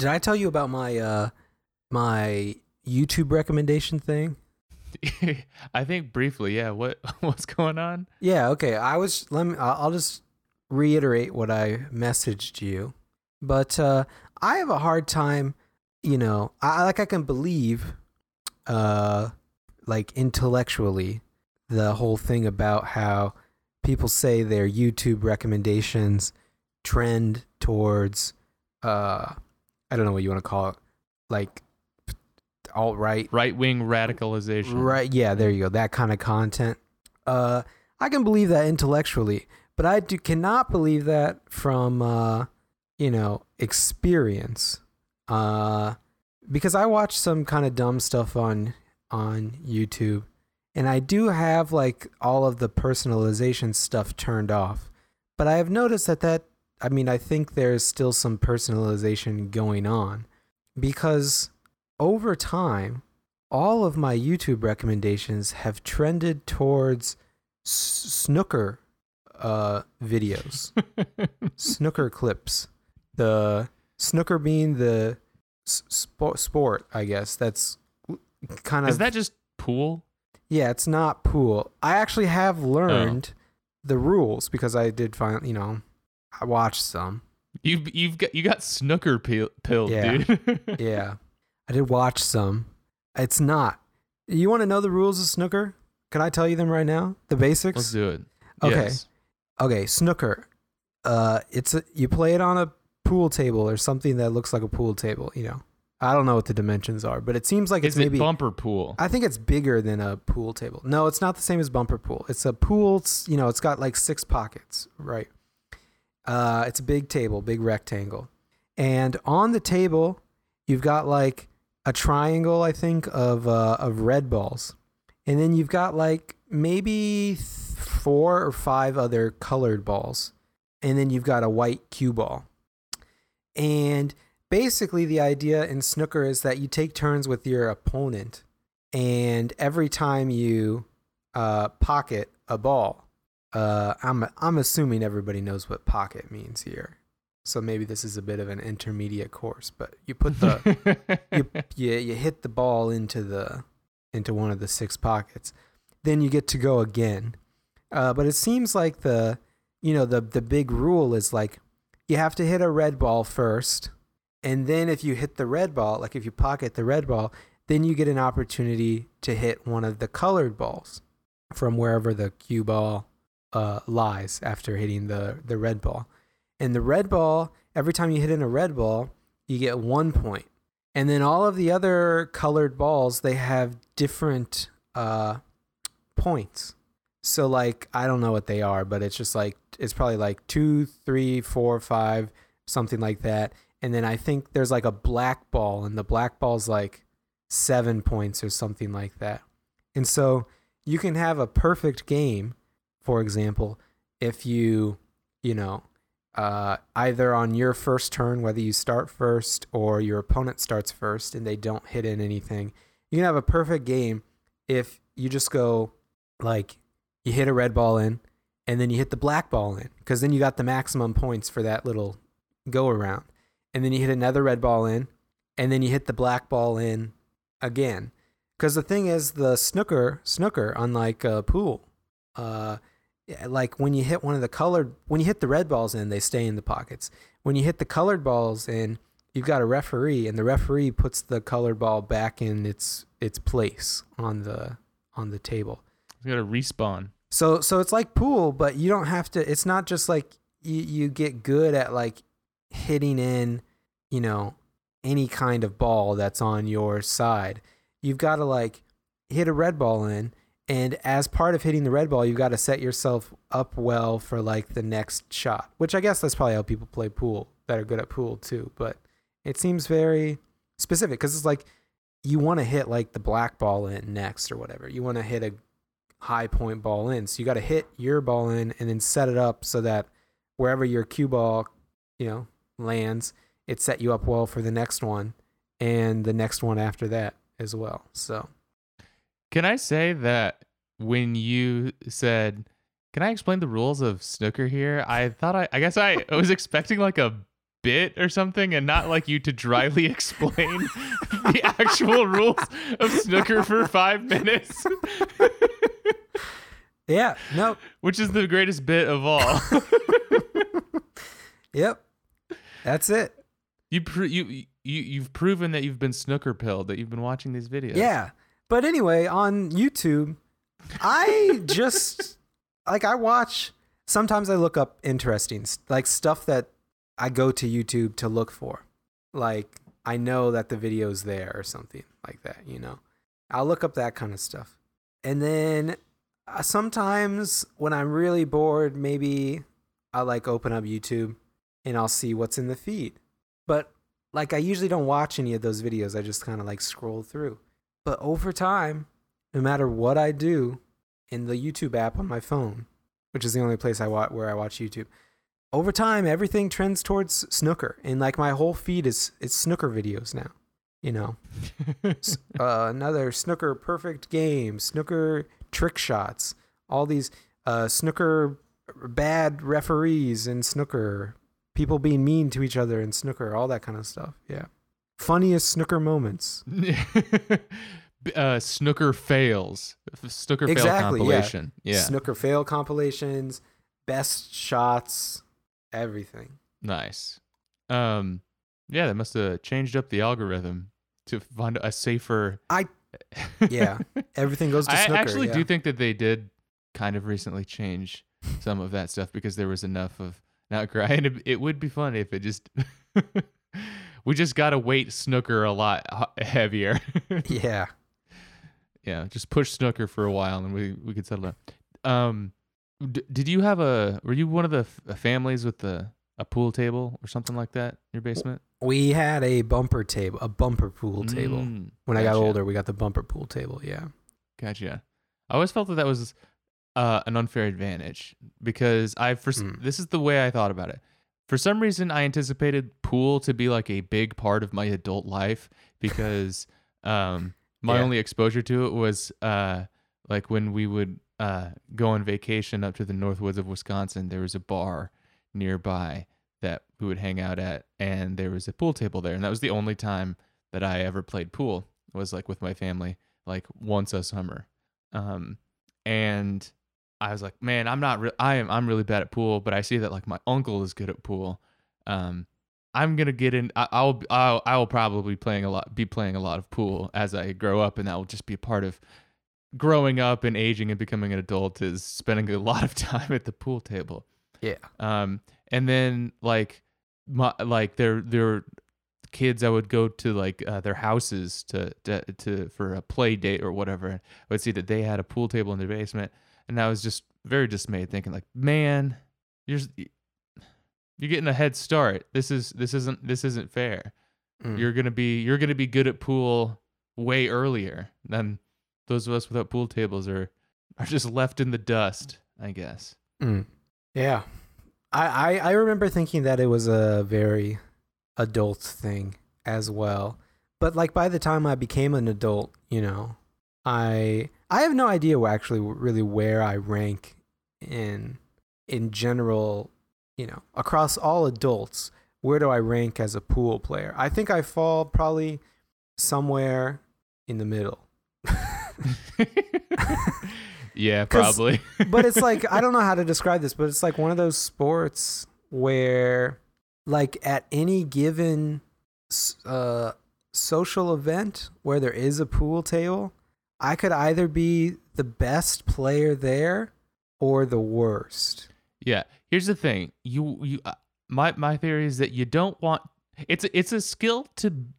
Did I tell you about my my YouTube recommendation thing? I think briefly, yeah. What's going on? Yeah, okay. I'll just reiterate what I messaged you. But I have a hard time, you know, I can believe like intellectually the whole thing about how people say their YouTube recommendations trend towards I don't know what you want to call it, like alt-right, right-wing radicalization, right? Yeah, there you go, that kind of content. I can believe that intellectually, but I cannot believe that from you know, experience, because I watch some kind of dumb stuff on YouTube, and I do have like all of the personalization stuff turned off, but I have noticed that I mean, I think there's still some personalization going on, because over time, all of my YouTube recommendations have trended towards snooker videos, snooker clips. The snooker being the sport, I guess. That's kind of... Is that just pool? Yeah, it's not pool. I actually have learned the rules, because I did find, you know, I watched some. You got snooker pilled, yeah. Dude. Yeah. I did watch some. It's not. You want to know the rules of snooker? Can I tell you them right now? The basics? Let's do it. Okay. Yes. Okay. Snooker. You play it on a pool table or something that looks like a pool table. You know, I don't know what the dimensions are, but it seems like it's maybe bumper pool. I think it's bigger than a pool table. No, it's not the same as bumper pool. It's a pool. You know, it's got like 6 pockets, right? It's a big table, big rectangle, and on the table you've got like a triangle, I think, of red balls. And then you've got like maybe 4 or 5 other colored balls. And then you've got a white cue ball. And basically the idea in snooker is that you take turns with your opponent. And every time you pocket a ball, I'm assuming everybody knows what pocket means here. So maybe this is a bit of an intermediate course, but you put the you hit the ball into one of the 6 pockets, then you get to go again. But it seems like the big rule is like you have to hit a red ball first, and then if you hit the red ball, like if you pocket the red ball, then you get an opportunity to hit one of the colored balls from wherever the cue ball lies after hitting the red ball. And the red ball, every time you hit in a red ball, you get 1 point. And then all of the other colored balls, they have different points. So, like, I don't know what they are, but it's just like, it's probably like 2, 3, 4, 5, something like that. And then I think there's like a black ball, and the black ball's like 7 points or something like that. And so you can have a perfect game, for example, if you know, either on your first turn, whether you start first or your opponent starts first and they don't hit in anything, you can have a perfect game if you just go, like, you hit a red ball in and then you hit the black ball in, because then you got the maximum points for that little go around. And then you hit another red ball in and then you hit the black ball in again. Because the thing is, the snooker, unlike pool, like when you hit when you hit the red balls in, they stay in the pockets. When you hit the colored balls in, you've got a referee, and the referee puts the colored ball back in its place on the table. You got to respawn. So it's like pool, but you don't have to. It's not just like you get good at like hitting in, you know, any kind of ball that's on your side. You've got to like hit a red ball in. And as part of hitting the red ball, you've got to set yourself up well for like the next shot, which I guess that's probably how people play pool that are good at pool too. But it seems very specific, because it's like you want to hit like the black ball in next or whatever. You want to hit a high point ball in. So you got to hit your ball in and then set it up so that wherever your cue ball, you know, lands, it set you up well for the next one and the next one after that as well. So. Can I say that when you said, "Can I explain the rules of snooker here?" I thought I guess I was expecting like a bit or something, and not like you to dryly explain the actual rules of snooker for 5 minutes. Yeah, no. Which is the greatest bit of all. Yep, that's it. You've proven that you've been snooker pilled, that you've been watching these videos. Yeah, but anyway, on YouTube, I just like I watch. Sometimes I look up interesting like stuff that I go to YouTube to look for. Like I know that the video's there or something like that. You know, I'll look up that kind of stuff, and then. Sometimes when I'm really bored, maybe I like open up YouTube and I'll see what's in the feed. But like I usually don't watch any of those videos. I just kind of like scroll through. But over time, no matter what I do in the YouTube app on my phone, which is the only place I watch where I watch YouTube, over time everything trends towards snooker. And like my whole feed is it's snooker videos now. You know, another snooker perfect game, snooker trick shots, all these snooker bad referees in snooker, people being mean to each other in snooker, all that kind of stuff. Yeah. Funniest snooker moments. Snooker fails. Snooker fail compilation. Yeah. Snooker fail compilations, best shots, everything. Nice. Yeah, that must have changed up the algorithm to find a safer. Yeah, everything goes to snooker. I actually do think that they did kind of recently change some of that stuff because there was enough of not crying. It would be fun if it just we just got to weight snooker a lot heavier. Yeah, just push snooker for a while and we could settle down. Did you have were you one of the families with a pool table or something like that in your basement? We had a bumper table, a bumper pool table. When I got older, we got the bumper pool table. Yeah. Gotcha. I always felt that was an unfair advantage because this is the way I thought about it. For some reason, I anticipated pool to be like a big part of my adult life because my only exposure to it was like when we would go on vacation up to the Northwoods of Wisconsin, there was a bar nearby that we would hang out at, and there was a pool table there, and that was the only time that I ever played pool was like with my family, like once a summer. And I was like, man, I'm really bad at pool, but I see that like my uncle is good at pool. I'm gonna get in. I'll probably be playing a lot of pool as I grow up, and that will just be a part of growing up and aging and becoming an adult is spending a lot of time at the pool table. Yeah. And then like there were kids I would go to like their houses to for a play date or whatever. I would see that they had a pool table in their basement, and I was just very dismayed, thinking like, man, you're getting a head start. This isn't fair. You're gonna be good at pool way earlier than those of us without pool tables are just left in the dust, I guess. Yeah. I remember thinking that it was a very adult thing as well. But like by the time I became an adult, you know, I have no idea where I rank in general, you know, across all adults. Where do I rank as a pool player? I think I fall probably somewhere in the middle. Yeah, probably. But it's like, I don't know how to describe this, but it's like one of those sports where like at any given social event where there is a pool table, I could either be the best player there or the worst. Yeah. Here's the thing. My theory is that you don't want, it's a skill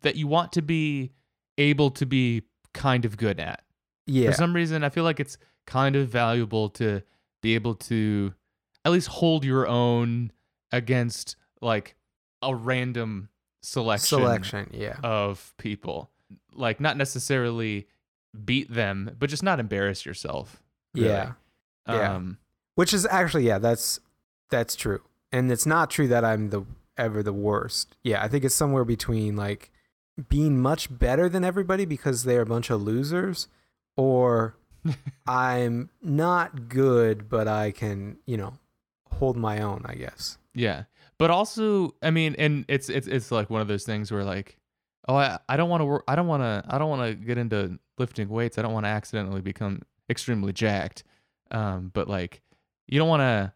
that you want to be able to be kind of good at. Yeah. For some reason, I feel like it's kind of valuable to be able to at least hold your own against like a random selection of people, like not necessarily beat them, but just not embarrass yourself. Really. Which is actually, that's true. And it's not true that I'm ever the worst. Yeah. I think it's somewhere between like being much better than everybody because they're a bunch of losers, or I'm not good, but I can, you know, hold my own, I guess. Yeah. But also, I mean, and it's like one of those things where like, oh, I don't want to work. I don't want to get into lifting weights. I don't want to accidentally become extremely jacked. But like, you don't want to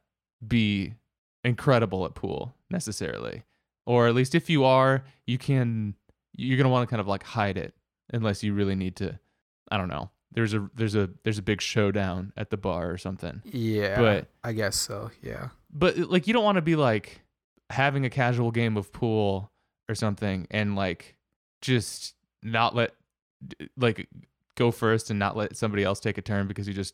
be incredible at pool necessarily, or at least if you are, you're going to want to kind of like hide it unless you really need to. I don't know. There's a big showdown at the bar or something. Yeah, but I guess so. Yeah, but like you don't want to be like having a casual game of pool or something and like just not let like go first and not let somebody else take a turn because you just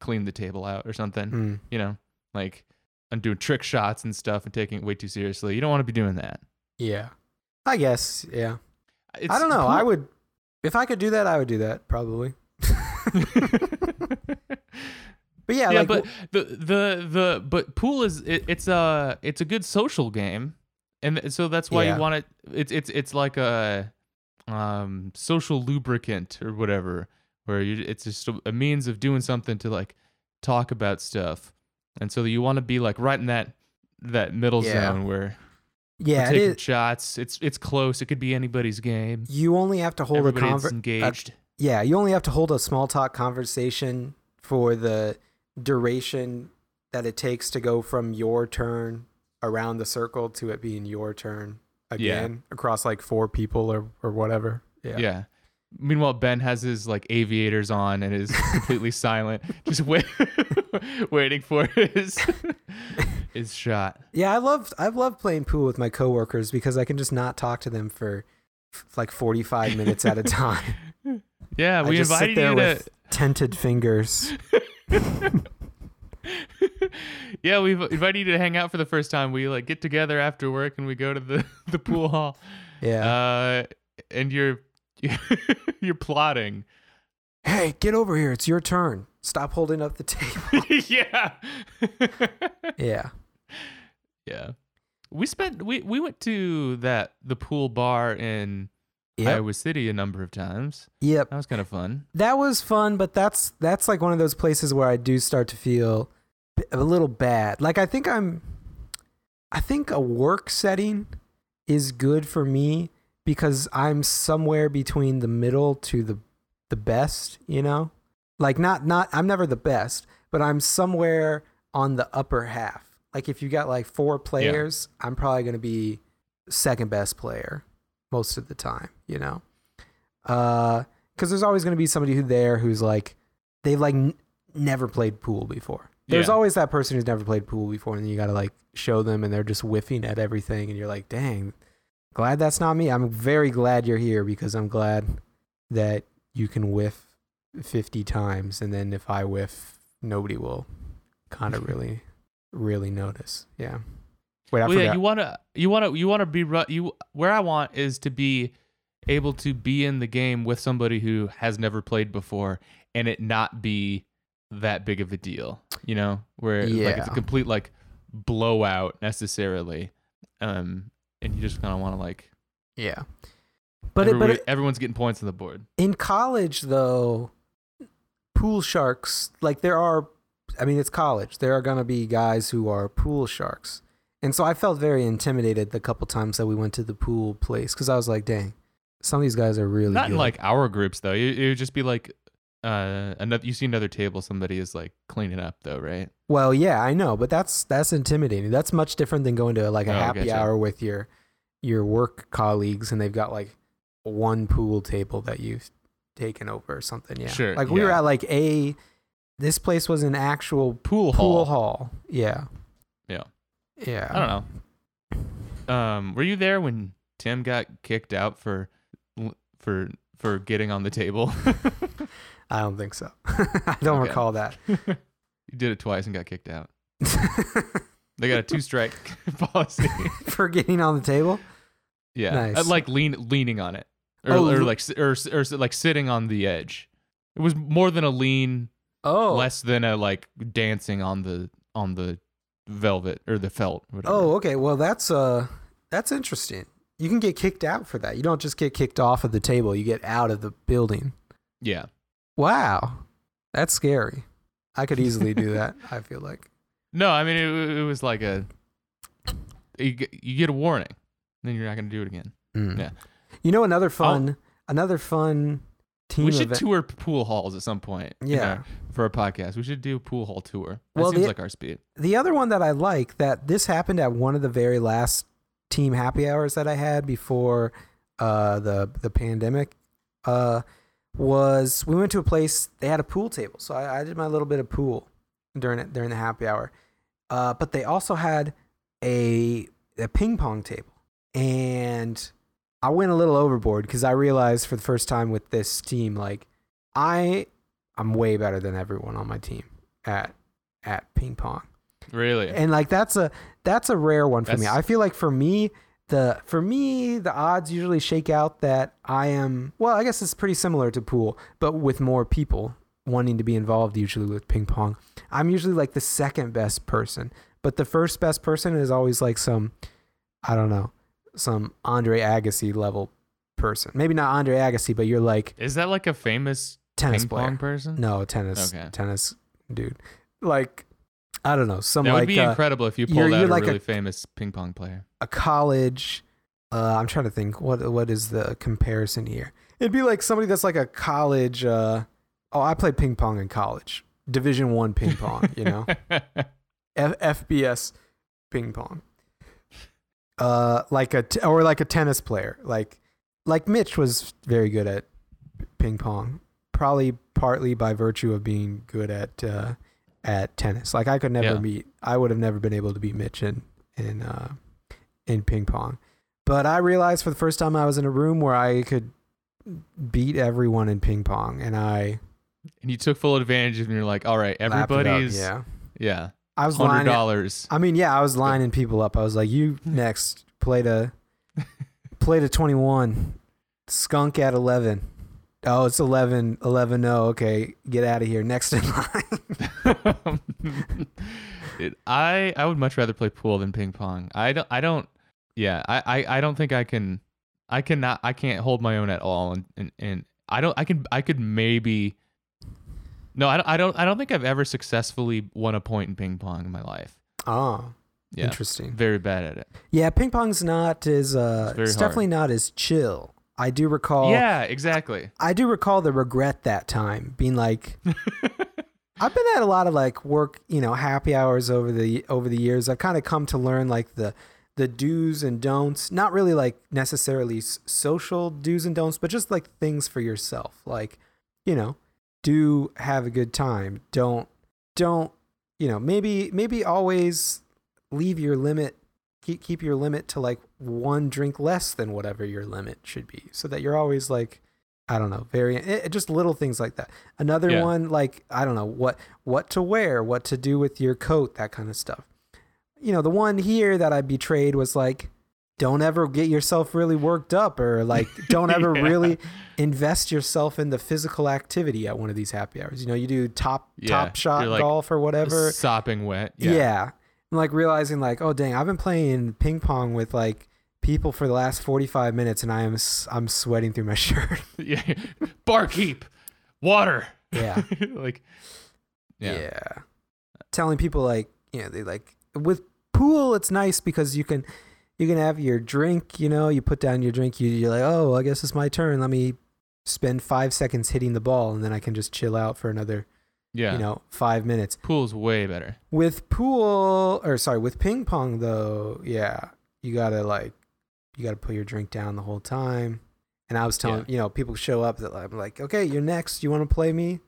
cleaned the table out or something. Mm. You know, like I'm doing trick shots and stuff and taking it way too seriously. You don't want to be doing that. Yeah, I guess. Yeah, I don't know. Pool. I would if I could do that. I would do that probably. But yeah, like, but but pool is it's a good social game, and so that's why you want it. It's like a social lubricant or whatever, where it's just a means of doing something to like talk about stuff, and so you want to be like right in that middle zone where we're taking shots. It's close. It could be anybody's game. You only have to hold everybody a engaged. Yeah, you only have to hold a small talk conversation for the duration that it takes to go from your turn around the circle to it being your turn again across like four people or whatever. Yeah. Meanwhile, Ben has his like aviators on and is completely silent, just waiting for his shot. Yeah, I've loved playing pool with my coworkers because I can just not talk to them for like 45 minutes at a time. Yeah, we invited you with tented fingers. Yeah, we've invited you to hang out for the first time. We like get together after work and we go to the pool hall. Yeah, and you're plotting. Hey, get over here! It's your turn. Stop holding up the table. Yeah. We went to the pool bar in. Yep. Iowa City a number of times. Yep. That was kind of fun. That was fun, but that's like one of those places where I do start to feel a little bad. Like I think a work setting is good for me because I'm somewhere between the middle to the best, you know? Like not I'm never the best, but I'm somewhere on the upper half. Like if you got like four players, I'm probably going to be second best player most of the time, you know, because there's always going to be somebody who's like they've like never played pool before. There's always that person who's never played pool before, and then you got to like show them, and they're just whiffing at everything, and you're like, dang, glad that's not me. I'm very glad you're here because I'm glad that you can whiff 50 times, and then if I whiff, nobody will kind of really, really notice. Yeah. Wait, I forgot. Yeah, you wanna be where I want is to be able to be in the game with somebody who has never played before and it not be that big of a deal, you know, where like it's a complete like blowout necessarily, and you just kind of want to like but everyone's getting points on the board. In college though, pool sharks, like it's college. There are gonna be guys who are pool sharks. And so I felt very intimidated the couple times that we went to the pool place because I was like, dang, some of these guys are really not good. In like our groups though. It would just be like another. You see another table, somebody is like cleaning up though, right? Well, yeah, I know, but that's intimidating. That's much different than going to like a happy hour with your work colleagues and they've got like one pool table that you've taken over or something. Yeah, sure. Like we were at like this place was an actual pool hall. Yeah. Yeah. I don't know. Were you there when Tim got kicked out for getting on the table? I don't think so. I don't recall that. You did it twice and got kicked out. They got a 2-strike policy for getting on the table. Yeah. Nice. Like leaning on it or like sitting on the edge. It was more than a lean. Oh. Less than a like dancing on the velvet or the felt, whatever. Oh, okay. Well, that's interesting. You can get kicked out for that. You don't just get kicked off of the table. You get out of the building. Yeah. Wow. That's scary. I could easily do that. I feel like. No, I mean it was like a you get a warning, then you're not going to do it again. Mm. Yeah. You know, another fun team. We should tour pool halls at some point. Yeah. You know, for a podcast, we should do a pool hall tour. That seems like our speed. The other one that I like, that this happened at one of the very last team happy hours that I had before the pandemic, was we went to a place, they had a pool table, so I did my little bit of pool during the happy hour. But they also had a ping pong table, and I went a little overboard because I realized for the first time with this team, like I'm way better than everyone on my team at ping pong. Really? And like that's a rare one for me. I feel like for me the odds usually shake out that I am, well, I guess it's pretty similar to pool, but with more people wanting to be involved usually with ping pong. I'm usually like the second best person, but the first best person is always like some, I don't know, some Andre Agassi level person. Maybe not Andre Agassi, but you're like, is that like a famous tennis ping pong person? No, tennis. Okay. Tennis dude. Like, I don't know. That would be incredible if you pulled out like a really famous ping pong player. A college. I'm trying to think. What is the comparison here? It'd be like somebody that's like a college. I played ping pong in college. Division I ping pong, you know. FBS ping pong. Like a tennis player. Like Mitch was very good at ping pong. Probably partly by virtue of being good at tennis. Like I could never I would have never been able to beat Mitch in ping pong. But I realized for the first time I was in a room where I could beat everyone in ping pong, and you took full advantage of it, and you're like, all right, everybody's yeah. I was $100. I mean, yeah, I was lining people up. I was like, you next, played a 21, skunk at 11. Oh, it's 11. Oh, okay. Get out of here. Next in line. Dude, I would much rather play pool than ping pong. I can't hold my own at all. And I don't think I've ever successfully won a point in ping pong in my life. Oh, yeah. Interesting. Very bad at it. Yeah. Ping pong's not as, it's definitely not as chill. I do recall. Yeah, exactly. I do recall the regret that time being like, I've been at a lot of like work, you know, happy hours over the years. I've kind of come to learn like the do's and don'ts, not really like necessarily social do's and don'ts, but just like things for yourself. Like, you know, do have a good time. Don't, you know, maybe always leave your limit. Keep your limit to like one drink less than whatever your limit should be, so that you're always like, I don't know, just little things like that. Another one, like, I don't know what to wear, what to do with your coat, that kind of stuff. You know, the one here that I betrayed was like, don't ever get yourself really worked up, or like, don't ever really invest yourself in the physical activity at one of these happy hours. You know, you do top shot like golf or whatever. Sopping wet. Yeah. I'm like realizing like, oh dang, I've been playing ping pong with like people for the last 45 minutes and I'm sweating through my shirt. Yeah. Barkeep, water. Yeah. Like, yeah. Telling people like, you know, they like with pool, it's nice because you can have your drink, you know, you put down your drink, you're like, oh, I guess it's my turn. Let me spend 5 seconds hitting the ball and then I can just chill out for another 5 minutes. Pool's way better. With ping pong though, yeah, you gotta put your drink down the whole time. And I was telling you know, people show up that I'm like, okay, you're next. You want to play me?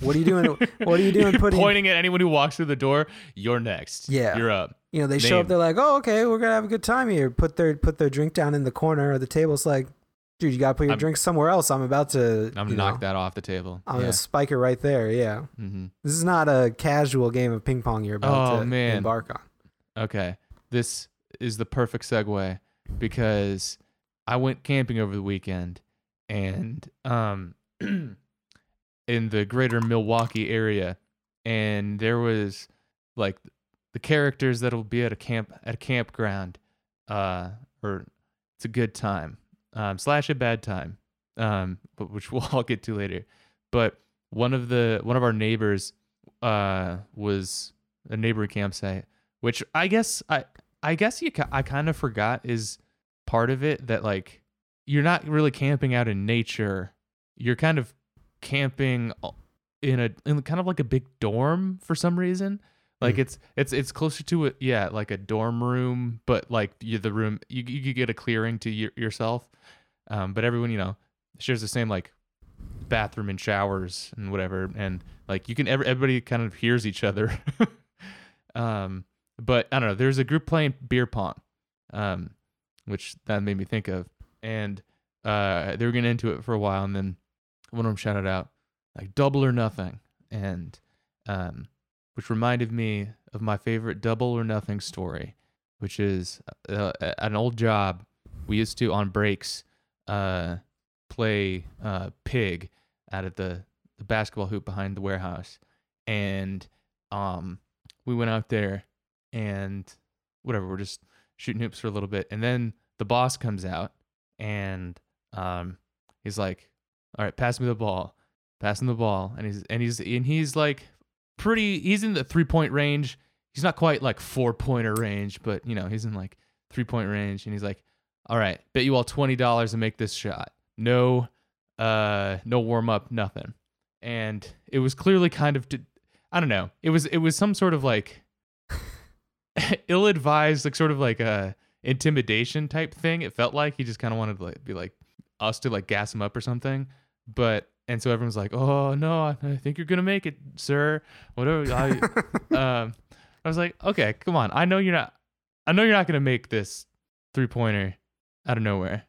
What are you doing? Pointing at anyone who walks through the door. You're next. Yeah, you're up. You know, they show up. They're like, oh, okay, we're gonna have a good time here. Put their drink down in the corner of the table. It's like, dude, you got to put your drink somewhere else. I'm knock that off the table. I'm going to spike it right there. Yeah. Mm-hmm. This is not a casual game of ping pong you're about to embark on. Okay. This is the perfect segue because I went camping over the weekend and in the greater Milwaukee area, and there was like the characters that'll be at a campground or it's a good time. Slash a bad time, but which we'll all get to later. But one of our neighbors was a neighboring campsite, which I guess I I guess I kind of forgot is part of it that like you're not really camping out in nature. You're kind of camping in kind of like a big dorm for some reason. Like it's closer to it, yeah, like a dorm room, but like you get a clearing to yourself, but everyone shares the same like bathroom and showers and whatever, and like you can everybody kind of hears each other. But I don't know. There's a group playing beer pong, which that made me think of, and they were getting into it for a while, and then one of them shouted out like double or nothing, and which reminded me of my favorite double or nothing story, which is an old job. We used to, on breaks, play pig out at the basketball hoop behind the warehouse. And we went out there and whatever, we're just shooting hoops for a little bit. And then the boss comes out and he's like, all right, pass me the ball. Passing the ball. And he's like... he's in the 3-point range. He's not quite like 4-pointer range, but he's in like 3-point range, and he's like, all right, bet you all $20 to make this shot. No warm up, nothing. And it was clearly kind of, I don't know. It was some sort of like ill advised, like sort of like a intimidation type thing. It felt like he just kind of wanted to like, be like us to like gas him up or something. And so everyone's like, "Oh no, I think you're gonna make it, sir." Whatever. I was like, "Okay, come on. I know you're not gonna make this 3-pointer out of nowhere."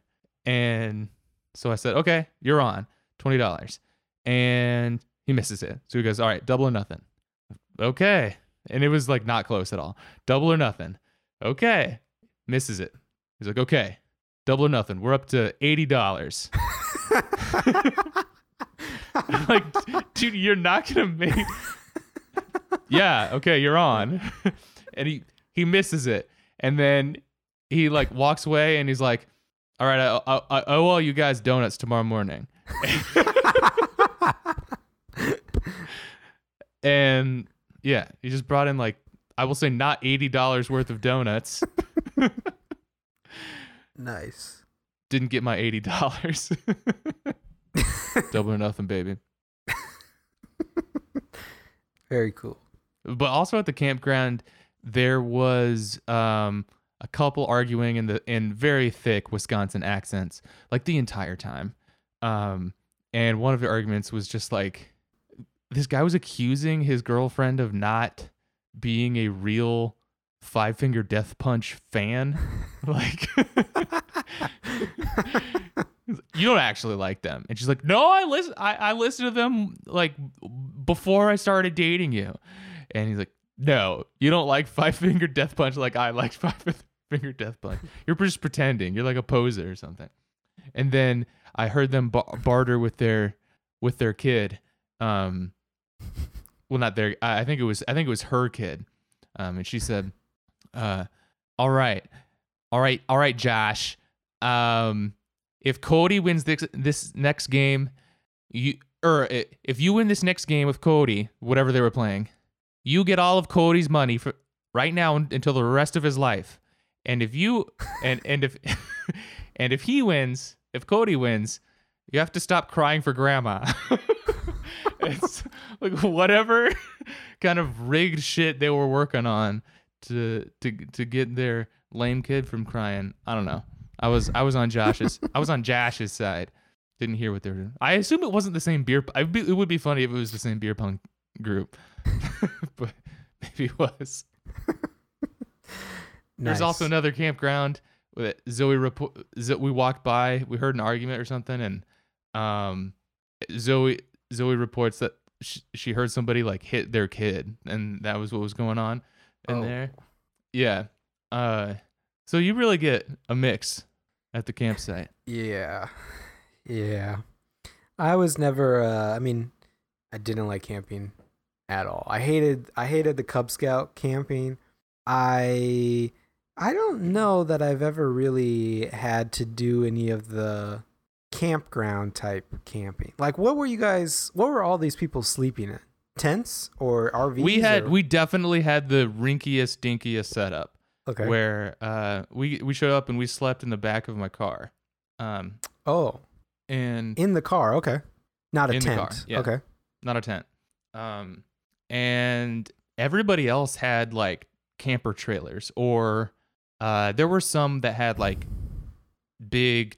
And so I said, "Okay, you're on $20." And he misses it. So he goes, "All right, double or nothing." Okay. And it was like not close at all. Double or nothing. Okay. Misses it. He's like, "Okay, double or nothing. We're up to $80." I'm like, dude, you're not gonna make yeah, okay, you're on. And he misses it, and then he like walks away, and he's like, all right, I owe all you guys donuts tomorrow morning. And yeah, he just brought in like, I will say, not $80 worth of donuts. Nice. Didn't get my $80. Double or nothing, baby. Very cool. But also at the campground, there was a couple arguing in very thick Wisconsin accents, like the entire time. And one of the arguments was just like, this guy was accusing his girlfriend of not being a real Five Finger Death Punch fan. Like, you don't actually like them. And she's like, no, I listened to them like before I started dating you. And he's like, no, you don't like Five Finger Death Punch like I like Five Finger Death Punch. You're just pretending. You're like a poser or something. And then I heard them barter with their kid. Well, not their. I think it was her kid. And she said, all right, Josh. If Cody wins this next game, if you win this next game with Cody, whatever they were playing, you get all of Cody's money for right now until the rest of his life. And if you if Cody wins, you have to stop crying for grandma. It's like whatever kind of rigged shit they were working on to get their lame kid from crying. I don't know. I was on Josh's side. Didn't hear what they were doing. I assume it wasn't the same beer. It would be funny if it was the same beer punk group, but maybe it was. There's also another campground that we walked by. We heard an argument or something, and Zoe reports that she heard somebody like hit their kid, and that was what was going on in there. Yeah. So you really get a mix at the campsite. Yeah. I was never. I didn't like camping at all. I hated the Cub Scout camping. I don't know that I've ever really had to do any of the campground type camping. Like, what were all these people sleeping in? Tents or RVs? We definitely had the rinkiest, dinkiest setup. Okay. Where we showed up and we slept in the back of my car. And in the car, okay. Not a tent. Yeah. Okay. Not a tent. And everybody else had like camper trailers, or there were some that had like big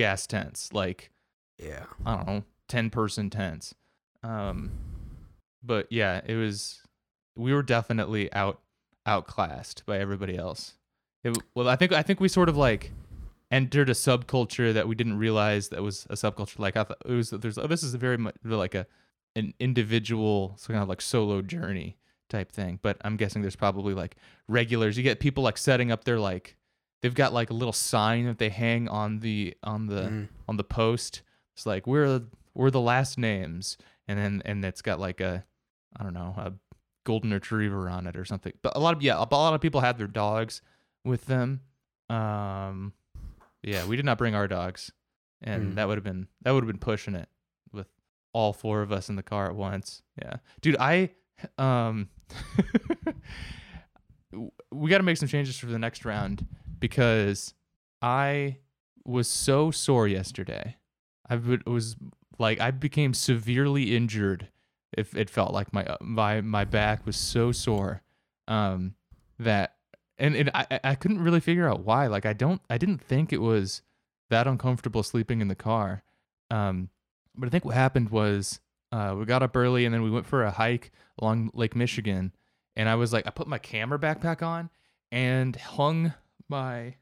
ass tents, like, yeah, I don't know, 10-person tents. But yeah, it was, we were definitely outclassed by everybody else. I think we sort of like entered a subculture that we didn't realize that was a subculture. Like I thought it was, this is very much like an individual, so kind of like solo journey type thing. But I'm guessing there's probably like regulars. You get people like setting up their like, they've got like a little sign that they hang on the post. It's like, we're the last names, and it's got like a, I don't know, a golden retriever on it or something. But a lot of people had their dogs with them. Yeah, we did not bring our dogs, and that would have been pushing it with all four of us in the car at once. Yeah, dude, we got to make some changes for the next round, because I was so sore yesterday. I became severely injured. If it felt like my back was so sore, that and I couldn't really figure out why. Like I didn't think it was that uncomfortable sleeping in the car, but I think what happened was we got up early and then we went for a hike along Lake Michigan, and I was like, I put my camera backpack on and hung my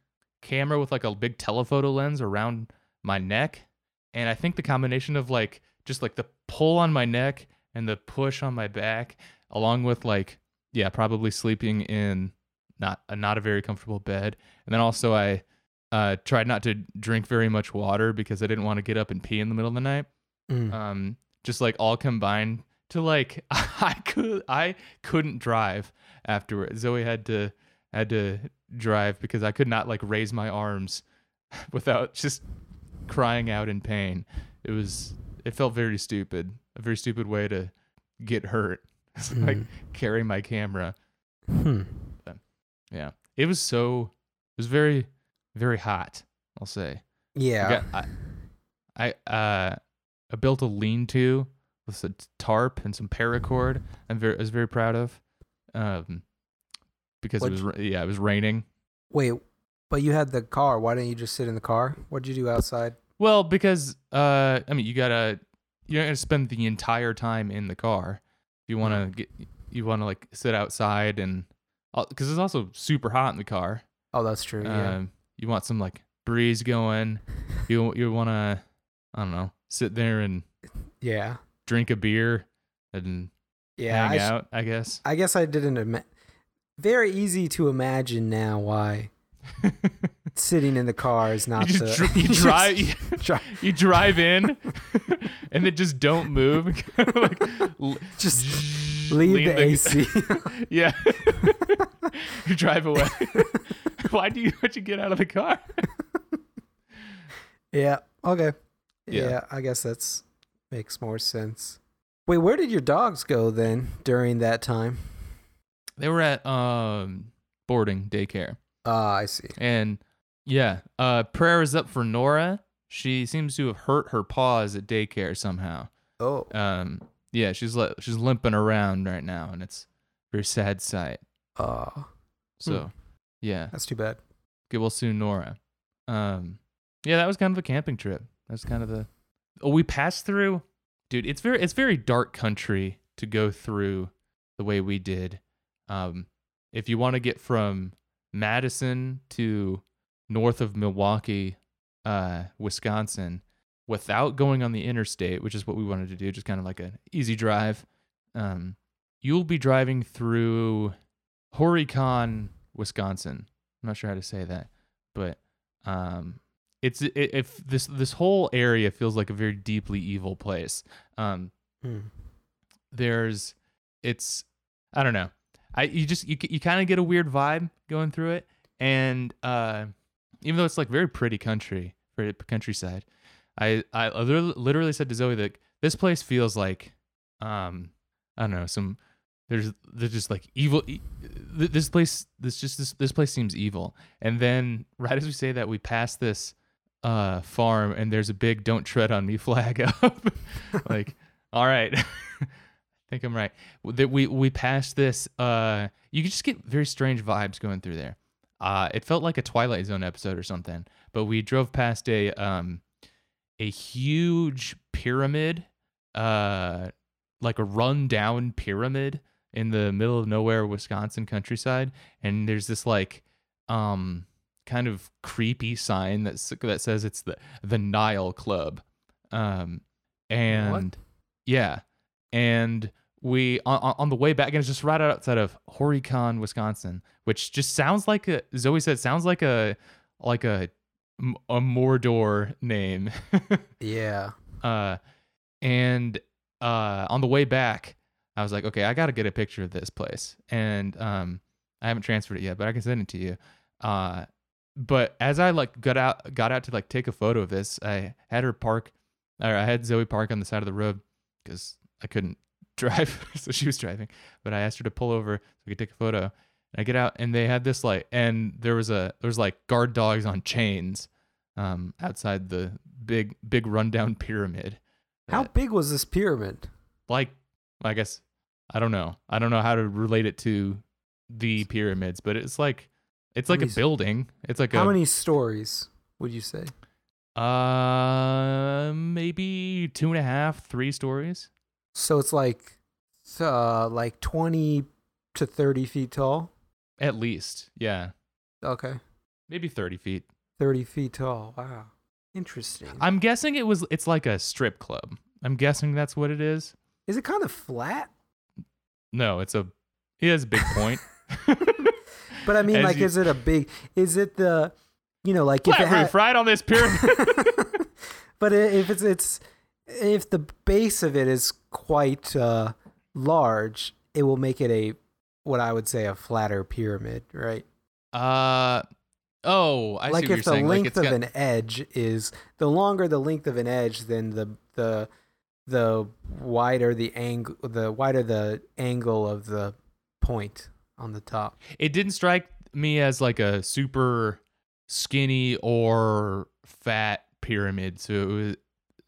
camera with like a big telephoto lens around my neck. And I think the combination of like just like the pull on my neck and the push on my back, along with like, yeah, probably sleeping in not a very comfortable bed. And then also I tried not to drink very much water because I didn't want to get up and pee in the middle of the night. Just like all combined to like I couldn't drive afterwards. Zoe had to drive because I could not like raise my arms without just crying out in pain. It felt very stupid, a very stupid way to get hurt. It's like carry my camera. But, yeah, it was very, very hot, I'll say. Yeah. I built a lean-to with a tarp and some paracord. I was very proud of, because it was raining. Wait, but you had the car. Why didn't you just sit in the car? What did you do outside? Well, because you're not gonna spend the entire time in the car. You want to like sit outside, and because it's also super hot in the car. Oh, that's true. Yeah. You want some like breeze going. You want to, I don't know, sit there and drink a beer and hang out. I guess. I guess I didn't. Very easy to imagine now why. Sitting in the car is not you drive in and then just don't move. Like, just leave the AC. Yeah. You drive away. Why'd you get out of the car? Yeah. Okay. Yeah, I guess that makes more sense. Wait, where did your dogs go then during that time? They were at boarding daycare. I see. And yeah, prayer is up for Nora. She seems to have hurt her paws at daycare somehow. Oh. Yeah, she's limping around right now, and it's a very sad sight. Yeah. That's too bad. Get well soon, Nora. Yeah, that was kind of a camping trip. That's kind of the. Oh, we passed through. Dude, it's very dark country to go through the way we did. If you want to get from Madison to north of Milwaukee, Wisconsin, without going on the interstate, which is what we wanted to do, just kind of like an easy drive. You'll be driving through Horicon, Wisconsin. I'm not sure how to say that, but this whole area feels like a very deeply evil place. I don't know. You kind of get a weird vibe going through it, and even though it's like very pretty countryside, I literally said to Zoe that this place feels like, I don't know, there's just like evil, this place seems evil. And then right as we say that, we pass this farm, and there's a big "Don't tread on me" flag up. Like, all right, I think I'm right. That we passed this. You could just get very strange vibes going through there. It felt like a Twilight Zone episode or something. But we drove past a huge pyramid, like a rundown pyramid in the middle of nowhere Wisconsin countryside, and there's this like kind of creepy sign that says it's the Nile Club, and what? Yeah, and we on the way back, and it's just right outside of Horicon, Wisconsin, which just sounds like a, Zoe said, sounds like a Mordor name. Yeah. And on the way back, I was like, okay, I got to get a picture of this place. And I haven't transferred it yet, but I can send it to you. But as I like got out to like take a photo of this, I had Zoe park on the side of the road because I couldn't drive, so she was driving. But I asked her to pull over so we could take a photo. And I get out, and they had this like, and there was like guard dogs on chains outside the big rundown pyramid. How big was this pyramid? Like, I guess, I don't know. I don't know how to relate it to the pyramids, but it's like a building. It's like how many stories would you say? Maybe 2.5, 3 stories. So it's like 20 to 30 feet tall? At least, yeah. Okay. Maybe 30 feet. 30 feet tall, wow. Interesting. I'm guessing it's like a strip club. I'm guessing that's what it is. Is it kind of flat? No, it has a big point. But I mean, right on this pyramid. But if if the base of it is quite large, it will make it what I would say a flatter pyramid, right? Oh, I see what you're saying. Like if the length of an edge is, the longer the length of an edge, then the wider the angle of the point on the top. It didn't strike me as like a super skinny or fat pyramid, so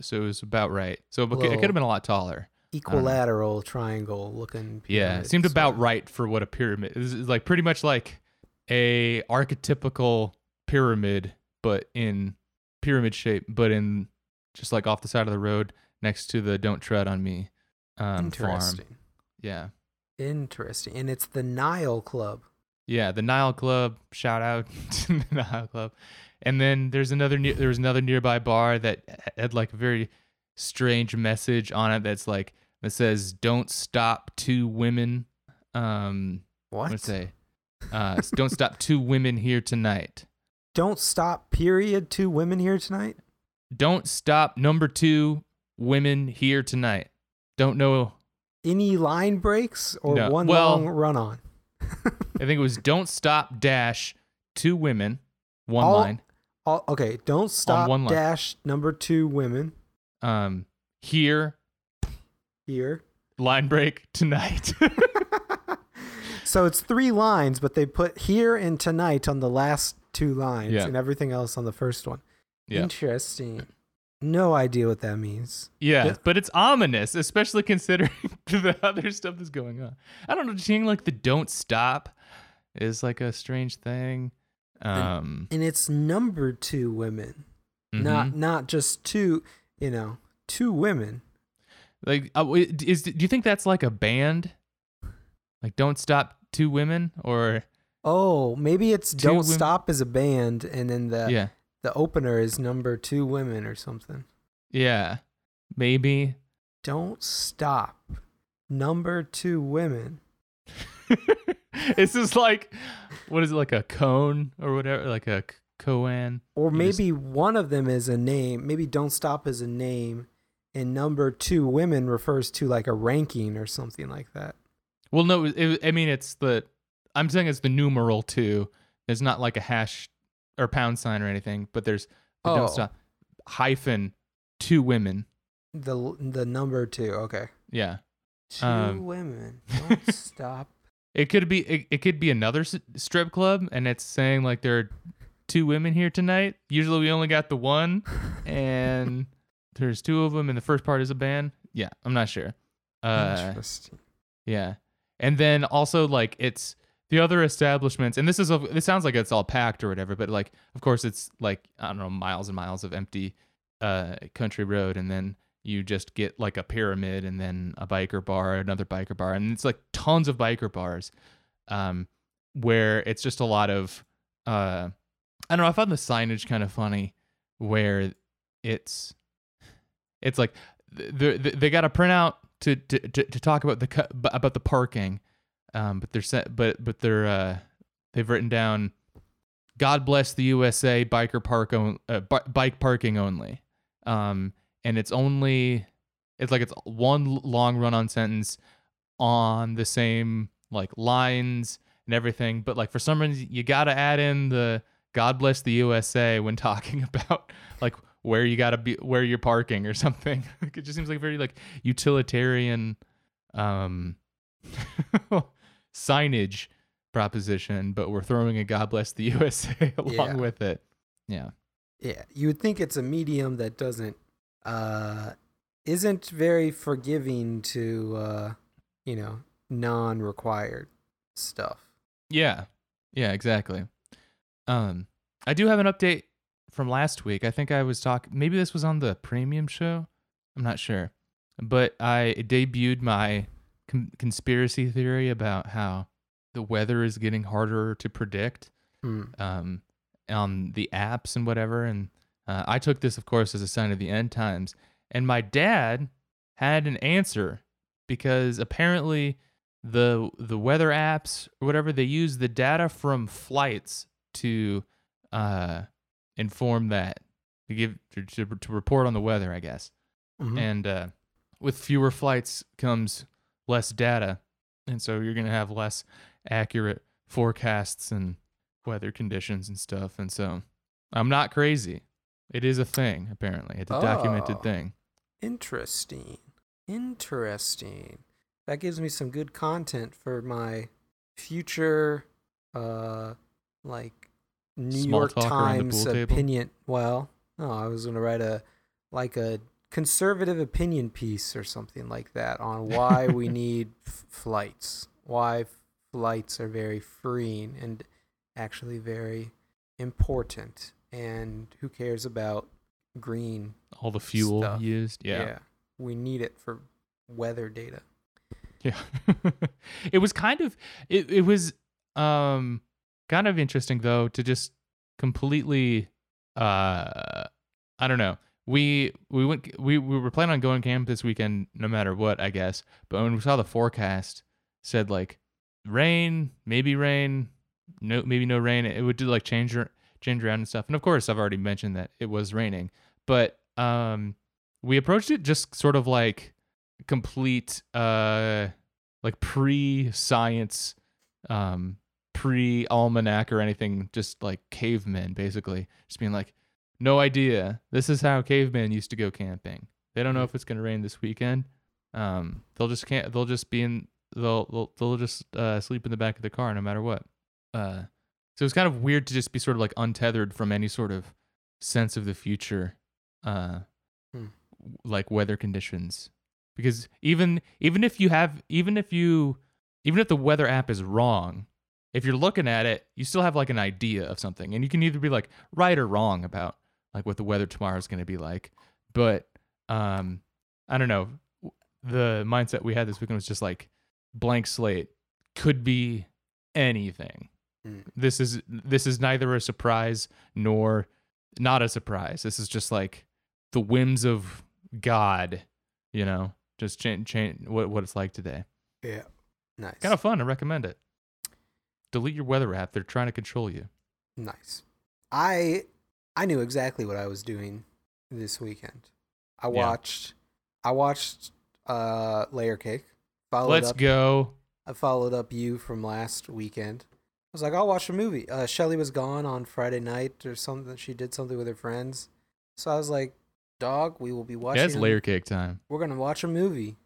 it was about right. So it could have been a lot taller. Equilateral triangle looking pyramid. Yeah, it seemed about right for what a pyramid is. It's like pretty much like a archetypical pyramid, but in pyramid shape, but in just like off the side of the road next to the "Don't Tread on Me" Interesting. Farm. Yeah. Interesting. And it's the Nile Club. Yeah, the Nile Club. Shout out to the Nile Club. And then there was another nearby bar that had like a very strange message on it that says "Don't stop two women." What? Let's say. Don't stop two women here tonight. Don't stop, period, two women here tonight? Don't stop, number two, women here tonight. Don't know. Any line breaks or no. Long run on? I think it was don't stop, dash, two women, one line. Okay, don't stop, on dash, number two, women. Here. Line break, tonight. So it's 3 lines, but they put here and tonight on the last 2 lines, yeah, and everything else on the first one. Yeah. Interesting. No idea what that means. Yeah, but it's ominous, especially considering the other stuff that's going on. I don't know, seeing like the "Don't Stop" is like a strange thing. And it's number 2 women, mm-hmm, not just 2, you know, 2 women. Like, do you think that's like a band? Like "Don't Stop" two women, or maybe it's "Don't Stop" as a band, and then the opener is number 2 women or something. Yeah, maybe. Don't stop, number 2 women. This is like, what is it, like a cone or whatever, like a koan? Or maybe one of them is a name. Maybe "Don't Stop" is a name, and number 2 women refers to like a ranking or something like that. Well, no, I'm saying it's the numeral 2. There's not like a hash or pound sign or anything, but there's the "Don't Stop" hyphen 2 women. The number 2, okay. Yeah. 2 women, don't stop. It could be another strip club, and it's saying like there are two women here tonight. Usually we only got the one, and there's two of them, and the first part is a band. Yeah, I'm not sure. Interesting. Yeah, and then also like it's the other establishments, and this sounds like it's all packed or whatever, but like of course it's like I don't know, miles and miles of empty country road, and then you just get like a pyramid and then a biker bar, another biker bar. And it's like tons of biker bars where it's just a lot of, I don't know. I found the signage kind of funny where it's like they got a printout to talk about the parking. But they've written down, God bless the USA, bike parking only. And it's one long run-on sentence on the same like lines and everything. But like for some reason, you gotta add in the God bless the USA when talking about like where you gotta be, where you're parking or something. It just seems like very like utilitarian signage proposition, but we're throwing a God bless the USA along with it. Yeah. Yeah. You would think it's a medium that doesn't. Isn't very forgiving to non-required stuff. Yeah, exactly. I do have an update from last week. I think I was maybe this was on the premium show. I'm not sure, but I debuted my conspiracy theory about how the weather is getting harder to predict on the apps and whatever, and. I took this, of course, as a sign of the end times. And my dad had an answer because apparently the weather apps or whatever, they use the data from flights to inform that, to report on the weather, I guess. Mm-hmm. And with fewer flights comes less data. And so you're going to have less accurate forecasts and weather conditions and stuff. And so I'm not crazy. It is a thing, apparently. It's a documented thing. Interesting. That gives me some good content for my future, New York Times opinion. Well, no, I was going to write a conservative opinion piece or something like that on why we need flights, why flights are very freeing and actually very important. And who cares about green? All the fuel stuff. Used. Yeah. We need it for weather data. Yeah. It was kind of, it was kind of interesting though, to just completely, I don't know. We were planning on going camp this weekend, no matter what, I guess. But when we saw the forecast said like rain, no, maybe no rain. It would do like change around and stuff. And of course, I've already mentioned that it was raining, but we approached it just sort of like complete, like pre-science, pre-almanac or anything, just like cavemen, basically. Just being like, no idea. This is how cavemen used to go camping. They don't know if it's going to rain this weekend. They'll just sleep in the back of the car no matter what. So it's kind of weird to just be sort of like untethered from any sort of sense of the future, like weather conditions, because even if the weather app is wrong, if you're looking at it, you still have like an idea of something, and you can either be like right or wrong about like what the weather tomorrow is going to be like. But I don't know. The mindset we had this weekend was just like blank slate, could be anything. This is neither a surprise nor not a surprise. This is just like the whims of God, just change what it's like today. Yeah. Nice. Kind of fun. I recommend it. Delete your weather app. They're trying to control you. Nice. I knew exactly what I was doing this weekend. I watched Layer Cake. Let's go. I followed up you from last weekend. I was like, I'll watch a movie. Shelly was gone on Friday night or something. She did something with her friends. So I was like, dog, we will be watching. That's Layer Cake time. We're going to watch a movie.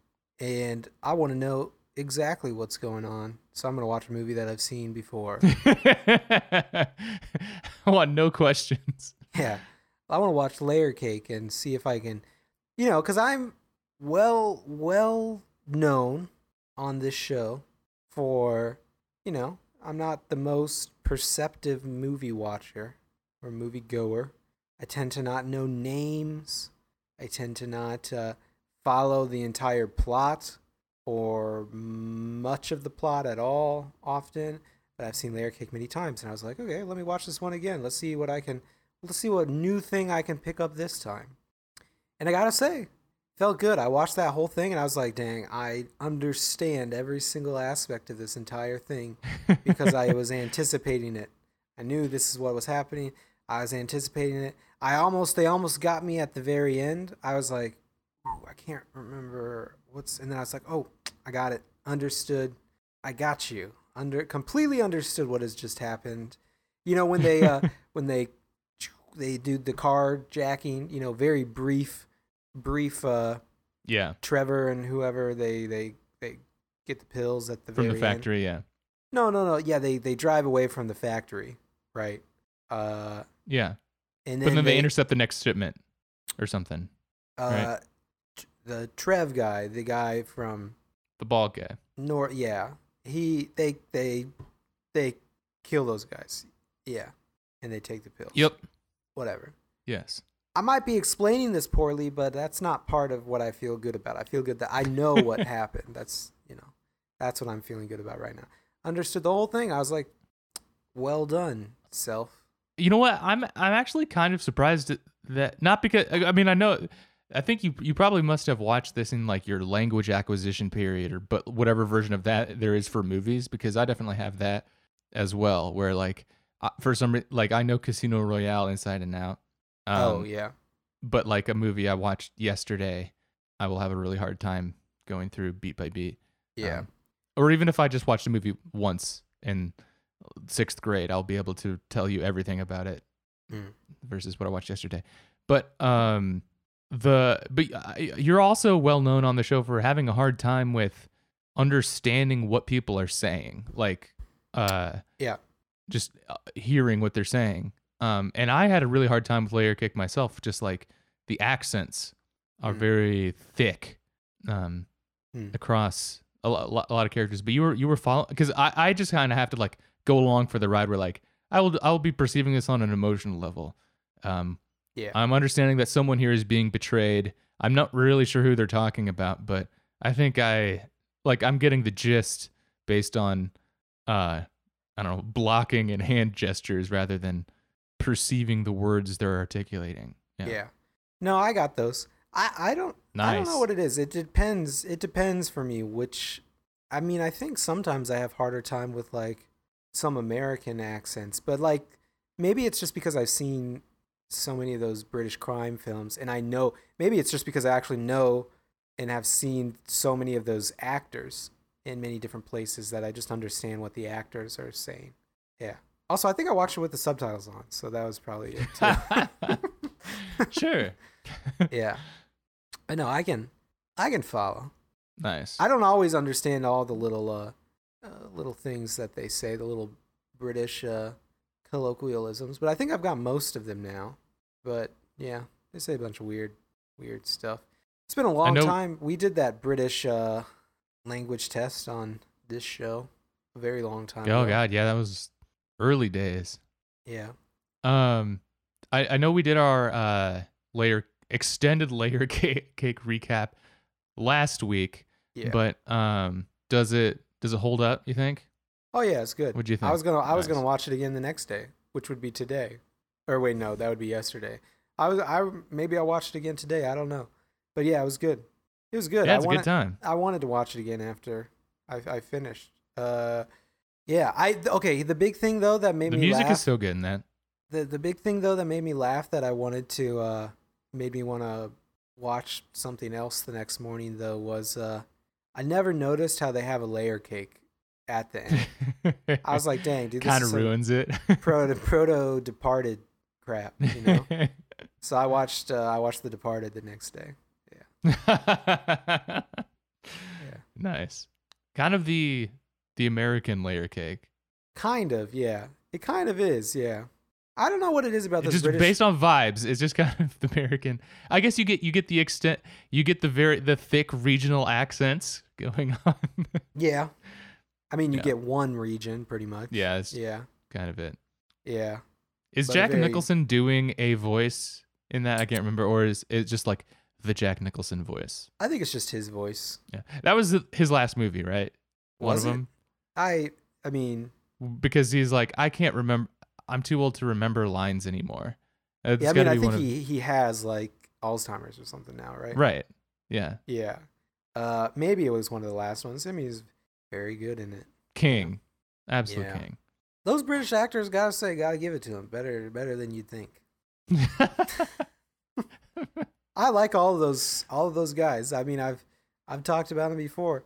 And I want to know exactly what's going on, so I'm going to watch a movie that I've seen before. I want no questions. Yeah. I want to watch Layer Cake and see if I can, you know, because I'm well known on this show for, you know, I'm not the most perceptive movie watcher or movie goer. I tend to not know names. I tend to not follow the entire plot or much of the plot at all often. But I've seen Layer Cake many times, and I was like, okay, let me watch this one again. Let's see what new thing I can pick up this time. And I gotta say, felt good. I watched that whole thing, and I was like, dang, I understand every single aspect of this entire thing because I was anticipating it. I knew this is what was happening. I was anticipating it. They almost got me at the very end. I was like, ooh, I can't remember what's... And then I was like, oh, I got it. Understood. I got you. Completely understood what has just happened. You know, when they... They do the carjacking, you know, very brief. Yeah. Trevor and whoever they get the pills at the very end. From the factory, yeah. No. Yeah, they drive away from the factory, right? Yeah. And then, they intercept the next shipment, or something. Right? The Trev guy, the guy from the bald guy. Yeah. They kill those guys. Yeah, and they take the pills. Yep. Whatever. Yes. I might be explaining this poorly, but that's not part of what I feel good about. I feel good that I know what happened. That's what I'm feeling good about right now. Understood the whole thing. I was like, well done, self. You know what? I'm actually kind of surprised that, not because, I mean, I know, I think you probably must have watched this in like your language acquisition period but whatever version of that there is for movies, because I definitely have that as well, where like, for some reason, like I know Casino Royale inside and out. Oh yeah. But like a movie I watched yesterday, I will have a really hard time going through beat by beat. Yeah. Or even if I just watched a movie once in 6th grade, I'll be able to tell you everything about it versus what I watched yesterday. But you're also well known on the show for having a hard time with understanding what people are saying. Like, yeah. Just hearing what they're saying. And I had a really hard time with Layer Cake myself. Just like the accents are very thick across a lot of characters. But you were following, because I just kind of have to like go along for the ride. Where like I will be perceiving this on an emotional level. Yeah, I'm understanding that someone here is being betrayed. I'm not really sure who they're talking about, but I think I'm getting the gist based on blocking and hand gestures rather than perceiving the words they're articulating. Yeah. No, I got those. I don't know what it is. It depends for me, which, I mean, I think sometimes I have harder time with like some American accents, but like maybe it's just because I've seen so many of those British crime films, and I know, maybe it's just because I actually know and have seen so many of those actors in many different places that I just understand what the actors are saying. Yeah. Also, I think I watched it with the subtitles on, so that was probably it too. Sure. Yeah. I know I can follow. Nice. I don't always understand all the little things that they say, the little British colloquialisms, but I think I've got most of them now. But yeah, they say a bunch of weird stuff. It's been a long time. We did that British language test on this show a very long time ago. God, yeah, that was early days. Yeah. I know we did our extended Layer Cake recap last week. Yeah. But does it hold up, you think? Oh yeah, it's good. What'd you think? I was gonna watch it again the next day, which would be today. Or wait, no, that would be yesterday. Maybe I'll watch it again today, I don't know. But yeah, it was good. It was good. Yeah, it's a good time. I wanted to watch it again after I finished. The big thing though that made me laugh. The music is so good in that. The big thing though that made me laugh that I wanted to made me want to watch something else the next morning though was I never noticed how they have a layer cake at the end. I was like, dang, dude, this kind of ruins it. proto Departed crap, you know. So I watched The Departed the next day. Yeah. Nice. kind of the American Layer Cake. Kind of, yeah. It kind of is, yeah. I don't know what it is about this. Just British... based on vibes, it's just kind of the American. I guess you get the extent, you get the thick regional accents going on. Yeah, I mean you get one region pretty much. Yeah, it's kind of it. Yeah. Is Jack Nicholson doing a voice in that? I can't remember, or is it just like the Jack Nicholson voice? I think it's just his voice. Yeah, that was his last movie, right? Was one of them. I mean, because he's like, I can't remember. I'm too old to remember lines anymore. It's I think he has like Alzheimer's or something now, right? Right. Yeah. Yeah. Maybe it was one of the last ones. I mean, he's very good in it. King, absolute king. Those British actors, gotta give it to them. Better than you'd think. I like all of those guys. I mean, I've talked about them before,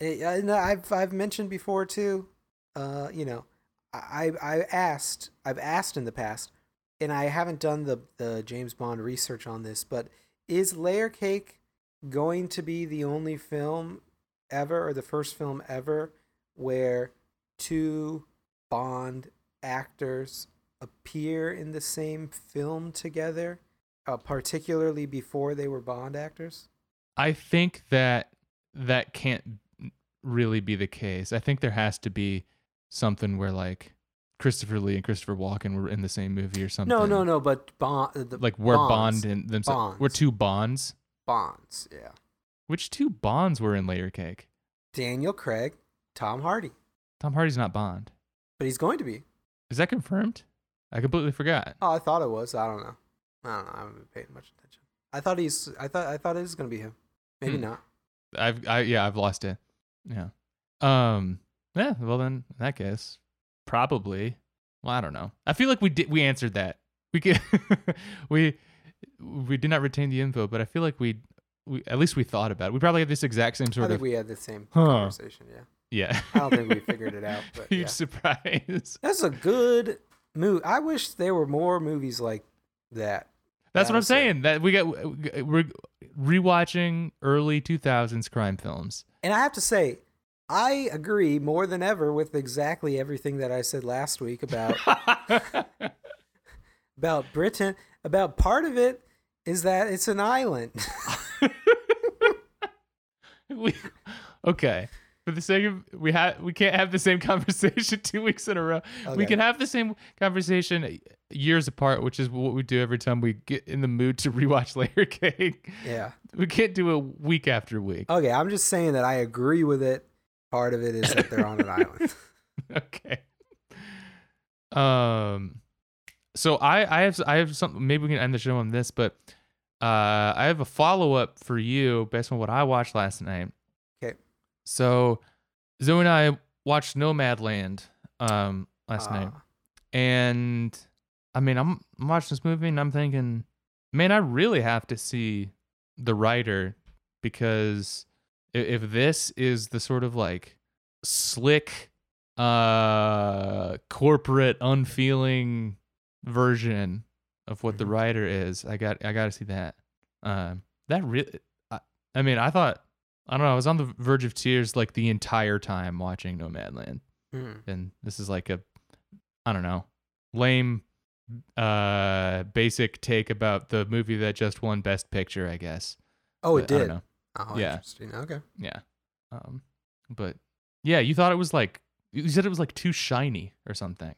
and I've mentioned before too. You know. I've asked in the past, and I haven't done the James Bond research on this, but is Layer Cake going to be the only film ever, or the first film ever, where two Bond actors appear in the same film together, particularly before they were Bond actors? I think that can't really be the case. I think there has to be something where like Christopher Lee and Christopher Walken were in the same movie or something. No. But Bond, like we're Bond in themselves. We're two Bonds. Bonds, yeah. Which two Bonds were in Layer Cake? Daniel Craig, Tom Hardy. Tom Hardy's not Bond, but he's going to be. Is that confirmed? I completely forgot. Oh, I thought it was. I don't know. I haven't been paying much attention. I thought it was going to be him. Maybe not. I've lost it. Yeah. Yeah, well then, in that case, probably. Well, I don't know. I feel like we answered that. We did not retain the info, but I feel like we at least we thought about it. We probably had this exact same sort of. I think we had the same conversation. Yeah. Yeah. I don't think we figured it out. But huge surprise. That's a good movie. I wish there were more movies like that. That's what I'm saying. That we're rewatching early 2000s crime films. And I have to say, I agree more than ever with exactly everything that I said last week about Britain. About part of it is that it's an island. Okay, for the sake of we can't have the same conversation 2 weeks in a row. Okay. We can have the same conversation years apart, which is what we do every time we get in the mood to rewatch Layer Cake. Yeah, we can't do it week after week. Okay, I'm just saying that I agree with it. Part of it is that they're on an island. Okay. So I have something. Maybe we can end the show on this, but I have a follow up for you based on what I watched last night. Okay. So Zoe and I watched Nomadland last night, and I mean I'm watching this movie and I'm thinking, man, I really have to see The Rider, because if this is the sort of like slick, corporate, unfeeling version of what The Rider is, I got to see that. That really, I mean, I thought, I don't know, I was on the verge of tears like the entire time watching Nomadland, and this is like a, I don't know, lame, basic take about the movie that just won Best Picture, I guess. Oh, but it did. I don't know. Oh, yeah. Interesting. Okay. Yeah. But yeah, you thought it was like, you said it was like too shiny or something.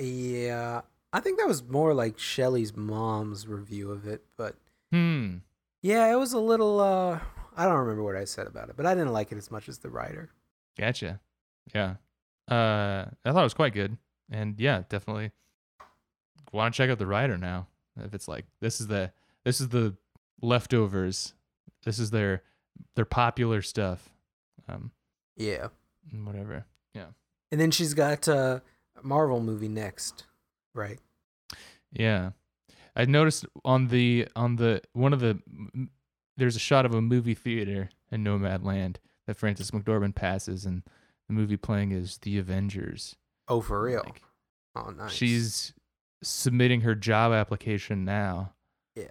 Yeah. I think that was more like Shelley's mom's review of it, but yeah, it was a little, I don't remember what I said about it, but I didn't like it as much as The Rider. Gotcha. Yeah. I thought it was quite good, and yeah, definitely want to check out The Rider now. If it's like, this is the leftovers. This is their popular stuff. Yeah. Whatever. Yeah. And then she's got a Marvel movie next, right? Yeah. I noticed on the one of the, there's a shot of a movie theater in Nomadland that Frances McDormand passes, and the movie playing is The Avengers. Oh, for real? Like, oh, nice. She's submitting her job application now. Yeah.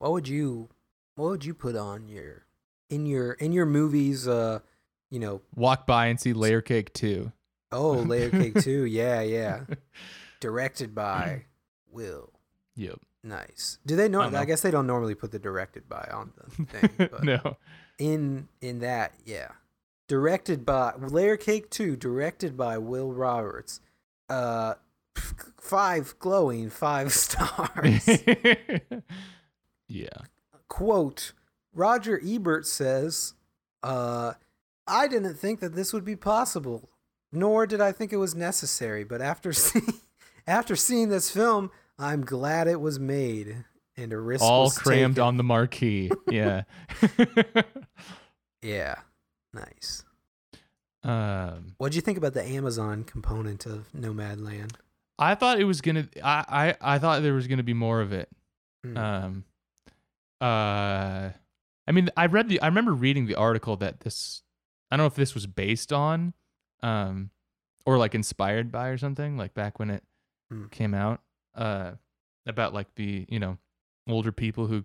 What would you put on your in your movies you know, walk by and see Layer Cake 2. Oh, Layer Cake 2. Yeah, yeah. Directed by Will. Yep. Nice. Do they know? I guess they don't normally put the directed by on the thing. But no. In that, yeah. Directed by Layer Cake 2, directed by Will Roberts. 5 glowing 5 stars. Yeah. Quote, Roger Ebert says, I didn't think that this would be possible, nor did I think it was necessary, but after seeing this film, I'm glad it was made. And a risk all was crammed taken on the marquee. Yeah. Yeah. Nice. What do you think about the Amazon component of Nomadland? I thought it was gonna. I thought there was gonna be more of it. I mean, I remember reading the article that this, I don't know if this was based on, or like inspired by or something, like back when it came out, about like the, you know, older people who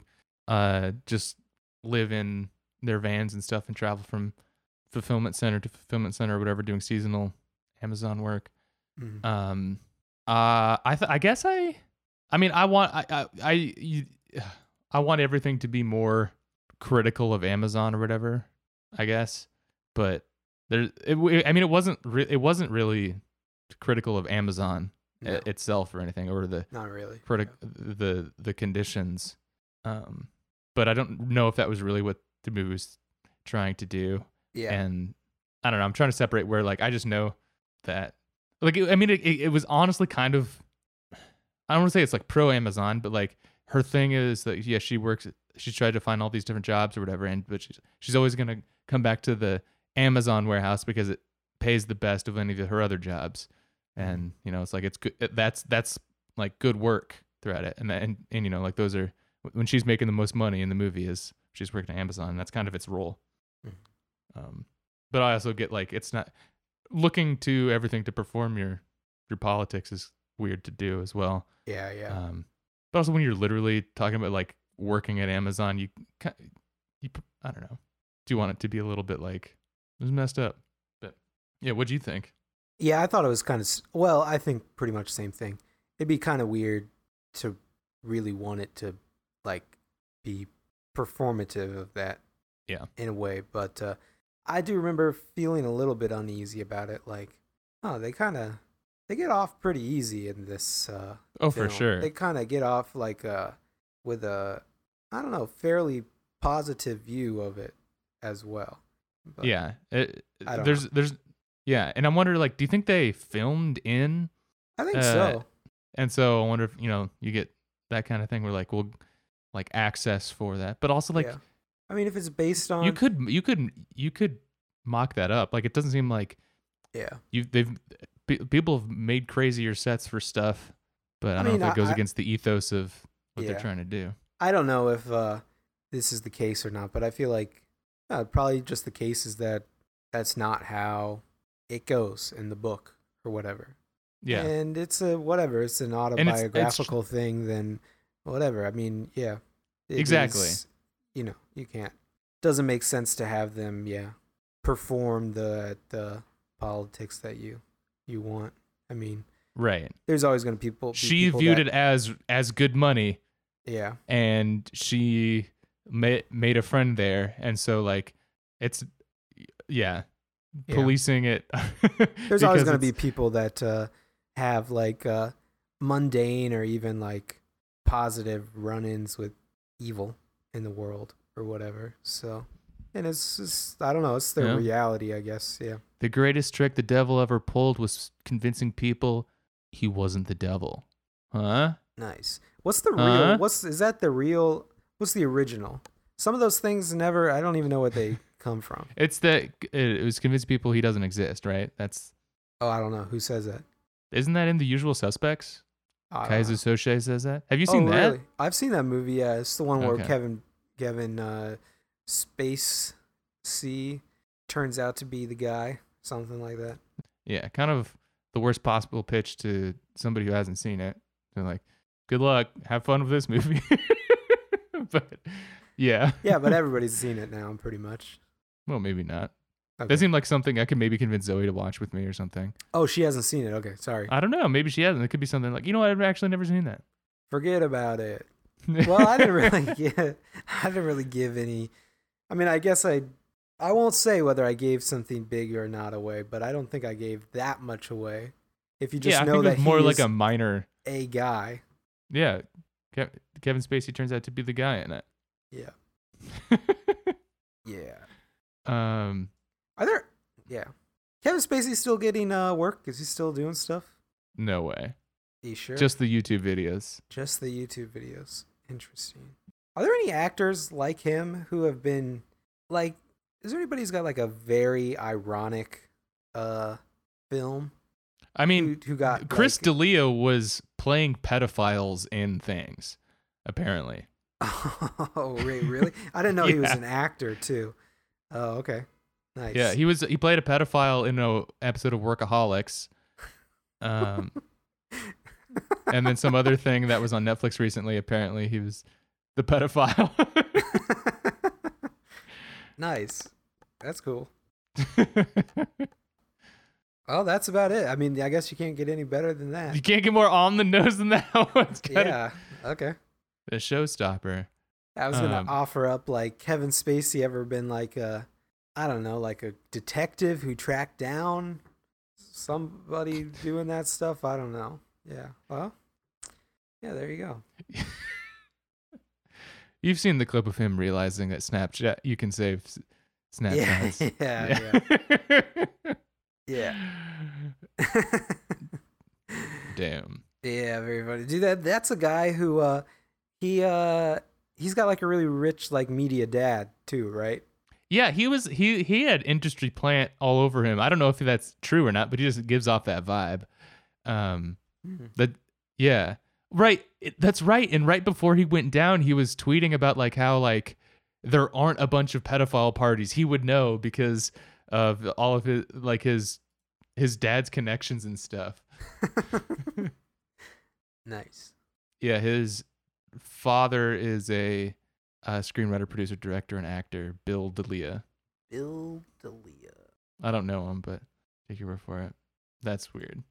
just live in their vans and stuff and travel from fulfillment center to fulfillment center or whatever, doing seasonal Amazon work. I want everything to be more critical of Amazon or whatever, I guess, but it wasn't really critical of Amazon itself or anything, or the not really the conditions, but I don't know if that was really what the movie was trying to do. Yeah. And I don't know, I'm trying to separate where, like, I just know that, like, I mean, it was honestly kind of, I don't want to say it's like pro Amazon, but like her thing is that, yeah, she's tried to find all these different jobs or whatever, and but she's always going to come back to the Amazon warehouse because it pays the best of any of her other jobs. And, you know, it's like, it's good. That's like good work throughout it. And you know, like those are when she's making the most money in the movie is she's working at Amazon, and that's kind of its role. But I also get, like, it's not looking to everything to perform your politics is weird to do as well. Yeah, yeah. But also when you're literally talking about like working at Amazon, you I don't know, do you want it to be a little bit like it was messed up? But yeah, what'd you think? Yeah, I thought it was kind of, well, I think pretty much the same thing. It'd be kind of weird to really want it to like be performative of that. Yeah, in a way, but I do remember feeling a little bit uneasy about it. Like, oh, they get off pretty easy in this. For sure, they kind of get off like with a, I don't know, fairly positive view of it as well. But yeah, and I wonder, like, do you think they filmed in? I think so. And so I wonder if, you know, you get that kind of thing where like we'll like access for that, but also like. Yeah. I mean, if it's based on, you could mock that up. Like, it doesn't seem like, yeah, people have made crazier sets for stuff, but I don't know if it goes against the ethos of what they're trying to do. I don't know if this is the case or not, but I feel like probably just the case is that that's not how it goes in the book or whatever. Yeah, and it's it's an autobiographical thing, then whatever. I mean, yeah, exactly. You know, you can't. Doesn't make sense to have them, perform the politics that you want. I mean, right? There's always going to people. She viewed it as good money. Yeah, and she made a friend there, and so like it's policing it. There's always going to be people that have like mundane or even like positive run-ins with evil in the world or whatever. So, and it's just, I don't know, it's their reality, I guess. Yeah. The greatest trick the devil ever pulled was convincing people he wasn't the devil. Huh? Nice. What's the real, what's the original? Some of those things I don't even know what they come from. It's that it was convince people he doesn't exist, right? That's, I don't know. Who says that? Isn't that in The Usual Suspects? Kaiser Soche says that. Have you seen that? Really? I've seen that movie. Yeah, it's the one where Kevin Spacey turns out to be the guy, something like that. Yeah, kind of the worst possible pitch to somebody who hasn't seen it. They're like, "Good luck, have fun with this movie." But yeah, but everybody's seen it now, pretty much. Well, maybe not. Okay. That seemed like something I could maybe convince Zoe to watch with me or something. Oh, she hasn't seen it. Okay, sorry. I don't know. Maybe she hasn't. It could be something like, you know what? I've actually never seen that. Forget about it. Well, I didn't really give any. I mean, I guess I won't say whether I gave something big or not away, but I don't think I gave that much away. If you just know that he's more like a minor a guy. Yeah, Kevin Spacey turns out to be the guy in it. Yeah. Yeah. Are there? Yeah. Kevin Spacey's still getting work? Is he still doing stuff? No way. Are you sure? Just the YouTube videos. Just the YouTube videos. Interesting. Are there any actors like him who have been like? Is there anybody who's got like a very ironic film? I mean, who got Chris D'Elia was playing pedophiles in things, apparently. Oh, wait, really? I didn't know. Yeah. He was an actor too. Oh, okay. Nice. Yeah, he played a pedophile in an episode of Workaholics. And then some other thing that was on Netflix recently, apparently he was the pedophile. Nice. That's cool. Oh, that's about it. I mean, I guess you can't get any better than that. You can't get more on the nose than that one. Yeah. Okay. The showstopper. I was going to offer up, like, Kevin Spacey ever been like a, I don't know, like a detective who tracked down somebody doing that stuff. I don't know. Yeah. Well, yeah, there you go. You've seen the clip of him realizing that Snapchat, you can save Snapchats. Yeah. Yeah. Damn. Yeah, very funny. Dude, that's a guy who he's got like a really rich like media dad too, right? Yeah, he had industry plant all over him. I don't know if that's true or not, but he just gives off that vibe. Yeah. Right. That's right. And right before he went down, he was tweeting about like how like there aren't a bunch of pedophile parties. He would know because of all of his like his dad's connections and stuff. Nice. Yeah, his father is a screenwriter, producer, director, and actor, Bill D'Elia. Bill D'Elia. I don't know him, but take your word for it. That's weird.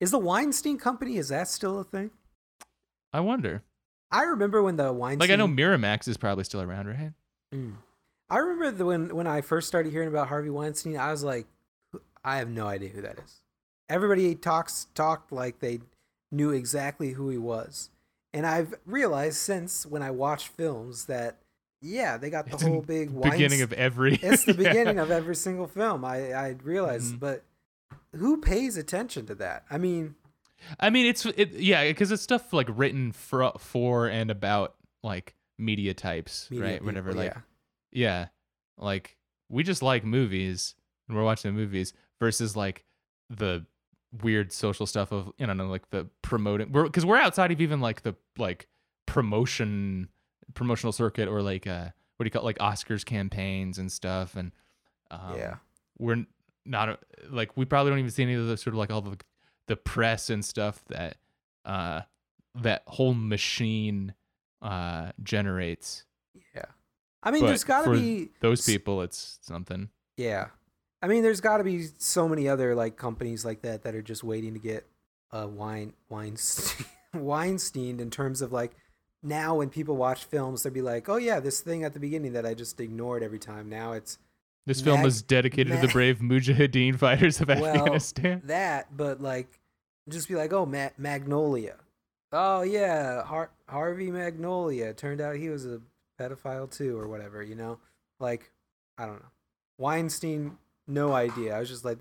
Is the Weinstein Company, is that still a thing? I wonder. I remember when the Weinstein... Like, I know Miramax is probably still around, right? Mm. I remember when I first started hearing about Harvey Weinstein, I was like, I have no idea who that is. Everybody talked like they knew exactly who he was. And I've realized since when I watch films that, yeah, they got the whole big Weinstein... beginning of every... It's the beginning of every single film, I realized, but... Who pays attention to that? I mean, because it's stuff like written for and about like media types, media, right? People, whatever, like, yeah, like we just like movies and we're watching the movies versus like the weird social stuff of, you know, like the promoting, because we're outside of even like the like promotional circuit or like what do you call it? Like Oscars campaigns and stuff, and we're not like, we probably don't even see any of the sort of like all the press and stuff that that whole machine generates. Yeah, I mean, but there's got to be those people. It's something. Yeah, I mean, there's got to be so many other like companies like that are just waiting to get Weinstein in terms of like, now when people watch films, they'll be like, oh yeah, this thing at the beginning that I just ignored every time. Now it's. This film is dedicated to the brave Mujahideen fighters of Afghanistan. That, but like, just be like, oh, Magnolia. Oh, yeah, Harvey Magnolia. Turned out he was a pedophile too, or whatever, you know? Like, I don't know. Weinstein, no idea. I was just like,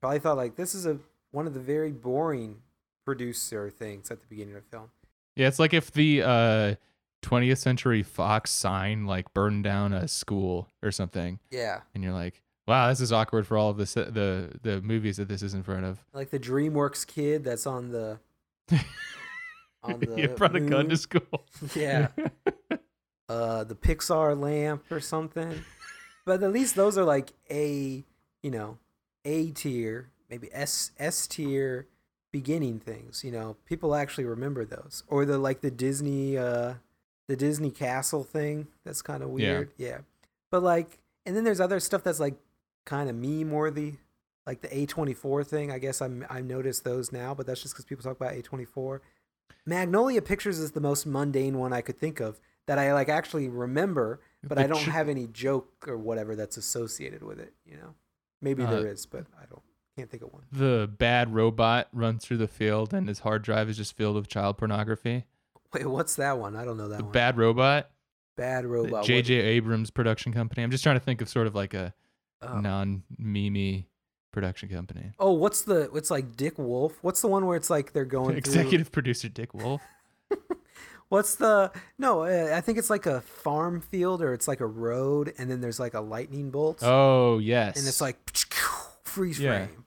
probably thought like, this is one of the very boring producer things at the beginning of the film. Yeah, it's like if the 20th Century Fox sign like burned down a school or something. Yeah. And you're like, wow, this is awkward for all of the movies that this is in front of. Like the DreamWorks kid that's on the you brought moon. A gun to school. Yeah. The Pixar lamp or something. But at least those are like A tier, maybe S tier beginning things, you know. People actually remember those. Or the like the Disney castle thing. That's kind of weird. Yeah. But like, and then there's other stuff that's like kind of meme-worthy, like the A24 thing. I guess I noticed those now, but that's just because people talk about A24. Magnolia Pictures is the most mundane one I could think of that I like actually remember, but I don't have any joke or whatever that's associated with it. You know, maybe there is, but I can't think of one. The Bad Robot runs through the field, and his hard drive is just filled with child pornography. Wait, what's that one? I don't know that one. Bad Robot. Bad Robot. J.J. Abrams production company. I'm just trying to think of sort of like a non-meme-y production company. Oh, it's like Dick Wolf. What's the one where it's like they're going executive producer Dick Wolf. I think it's like a farm field, or it's like a road, and then there's like a lightning bolt. Oh, yes. And it's like freeze frame.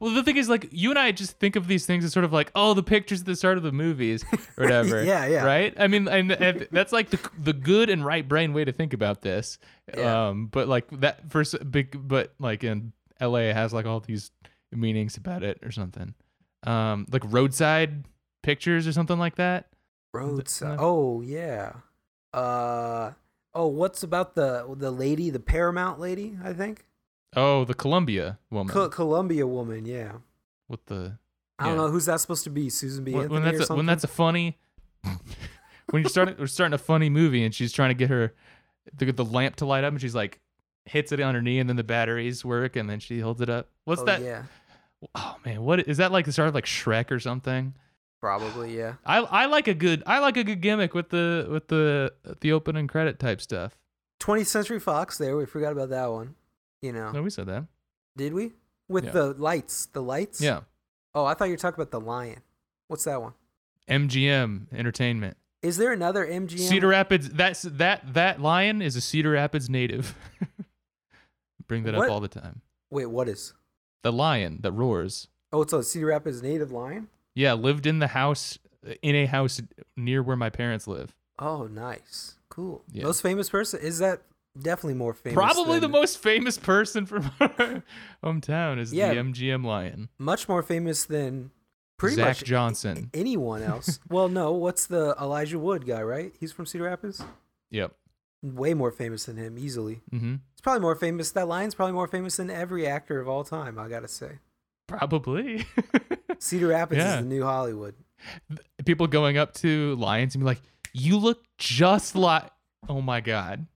Well, the thing is, like, you and I just think of these things as sort of like, oh, the pictures at the start of the movies or whatever. Yeah. Right? I mean, and that's like the good and right brain way to think about this. Yeah. But like that in LA it has like all these meanings about it or something. Like Roadside Pictures or something like that. Roadside. Oh, yeah. What's about the lady, the Paramount lady, I think? Oh, the Columbia woman. Columbia woman, yeah. What the? Yeah. I don't know who's that supposed to be. Susan B. Anthony or something? When that's a funny, when we're starting a funny movie, and she's trying to get the lamp to light up, and she's like hits it on her knee, and then the batteries work, and then she holds it up. What's that? Yeah. Oh man, what is that like? The start of like Shrek or something? Probably, yeah. I like a good gimmick with the opening credit type stuff. 20th Century Fox. There, we forgot about that one. You know. No, we said that. Did we? The lights. The lights? Yeah. Oh, I thought you were talking about the lion. What's that one? MGM Entertainment. Is there another MGM? Cedar Rapids. That lion is a Cedar Rapids native. Bring that up all the time. Wait, what is? The lion that roars. Oh, it's a Cedar Rapids native lion? Yeah, lived in a house near where my parents live. Oh, nice. Cool. Yeah. Most famous person? Is that... Definitely more famous. Probably the most famous person from our hometown is the MGM lion. Much more famous than pretty Zach much Johnson. Anyone else. Well, no, what's the Elijah Wood guy, right? He's from Cedar Rapids? Yep. Way more famous than him, easily. Mm-hmm. It's probably more famous. That lion's probably more famous than every actor of all time, I gotta say. Probably. Cedar Rapids is the new Hollywood. People going up to lions and be like, you look just like... Oh my God.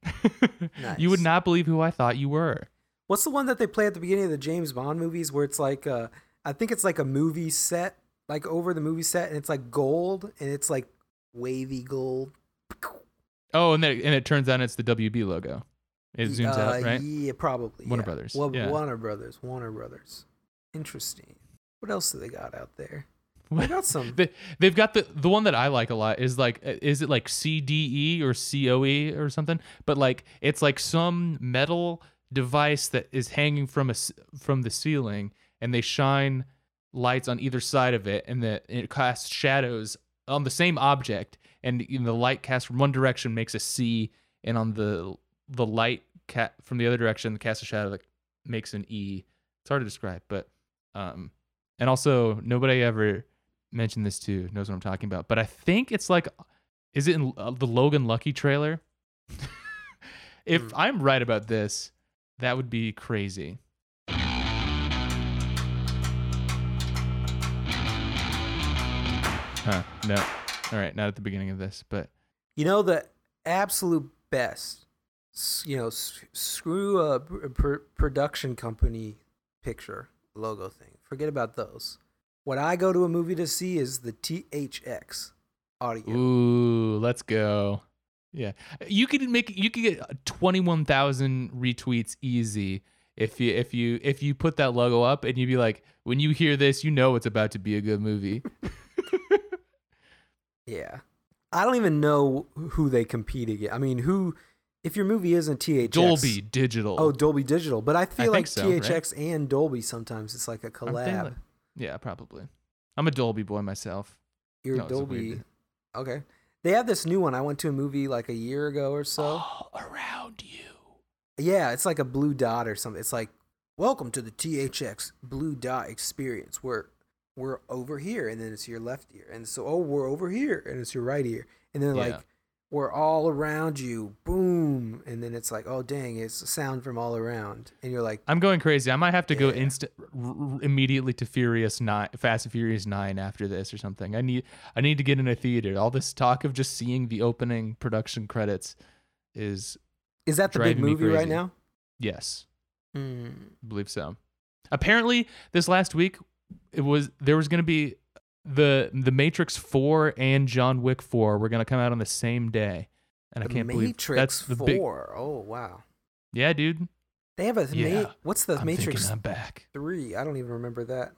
Nice. You would not believe who I thought you were. What's the one that they play at the beginning of the James Bond movies where it's like, I think it's like a movie set, like over the movie set, and it's like gold, and it's like wavy gold. Oh, and it turns out it's the WB logo. It zooms out, right? Yeah, probably. Warner Brothers. Well, yeah. Warner Brothers. Interesting. What else do they got out there? I got some. They've got the one that I like a lot is like, is it like CDE or COE or something? But like it's like some metal device that is hanging from the ceiling, and they shine lights on either side of it, and it casts shadows on the same object, and the light cast from one direction makes a C, and on the light cat from the other direction casts a shadow that makes an E. It's hard to describe, but and also nobody ever mentioned this too, knows what I'm talking about, but I think it's like, is it in the Logan Lucky trailer? If I'm right about this, that would be crazy. Huh, no. All right, not at the beginning of this, but... You know, the absolute best, you know, screw a production company picture logo thing. Forget about those. What I go to a movie to see is the THX audio. Ooh, let's go. Yeah. You could get 21,000 retweets easy if you put that logo up, and you'd be like, when you hear this, you know it's about to be a good movie. Yeah. I don't even know who they compete against. I mean, if your movie isn't THX. Dolby Digital. Oh, Dolby Digital. But I feel like so, THX right? And Dolby sometimes it's like a collab. Yeah, probably. I'm a Dolby boy myself. You're Dolby. Okay. They have this new one. I went to a movie like a year ago or so. All around you. Yeah, it's like a blue dot or something. It's like, welcome to the THX blue dot experience. We're over here, and then it's your left ear. And so, we're over here, and it's your right ear. And then like, were all around you. Boom. And then it's like, oh, dang, it's sound from all around. And you're like, I'm going crazy. I might have to go immediately to Fast and Furious 9 after this or something. I need to get in a theater. All this talk of just seeing the opening production credits is that the big movie right now? Yes. I believe so. Apparently this last week there was going to be The Matrix 4 and John Wick 4 were going to come out on the same day. And I can't believe that's the 4. Big... Oh, wow. Yeah, dude. They have what's the Matrix? I'm back. 3. I don't even remember that.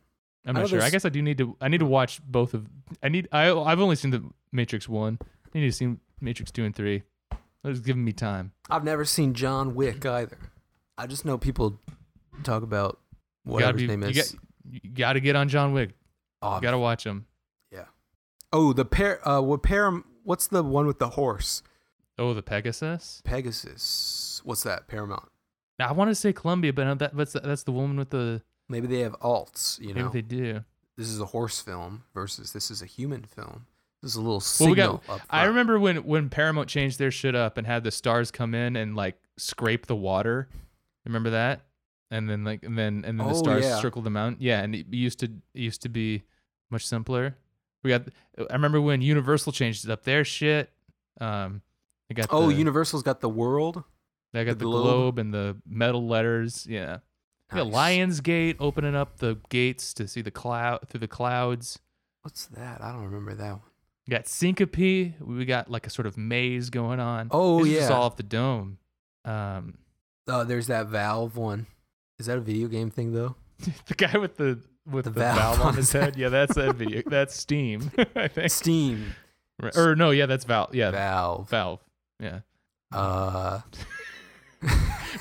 I'm not sure. There's... I guess I do need to watch both of I've only seen the Matrix 1. I need to see Matrix 2 and 3. It's giving me time. I've never seen John Wick either. I just know people talk about whatever his name is. You got to get on John Wick. You gotta watch them. Yeah. Oh, the what's the one with the horse? Oh, the Pegasus. Pegasus. What's that? Paramount. Now I want to say Columbia, but that's the woman with the. Maybe they have alts. Maybe they do. This is a horse film versus this is a human film. This is a little signal. I remember when Paramount changed their shit up and had the stars come in and like scrape the water. Remember that? And then the stars circled them out. Yeah, and it used to be much simpler. I remember when Universal changed up their shit. Universal's got the world. They got the globe and the metal letters. Yeah, nice. Lionsgate opening up the gates to see the cloud through the clouds. What's that? I don't remember that one. We got Syncope. We got like a sort of maze going on. It's just all off the dome. There's that Valve one. Is that a video game thing though? The guy with the valve on his head? Yeah, that's that video. That's Steam, I think. Steam. Right. Or no, yeah, that's Valve. Yeah. Valve. Yeah.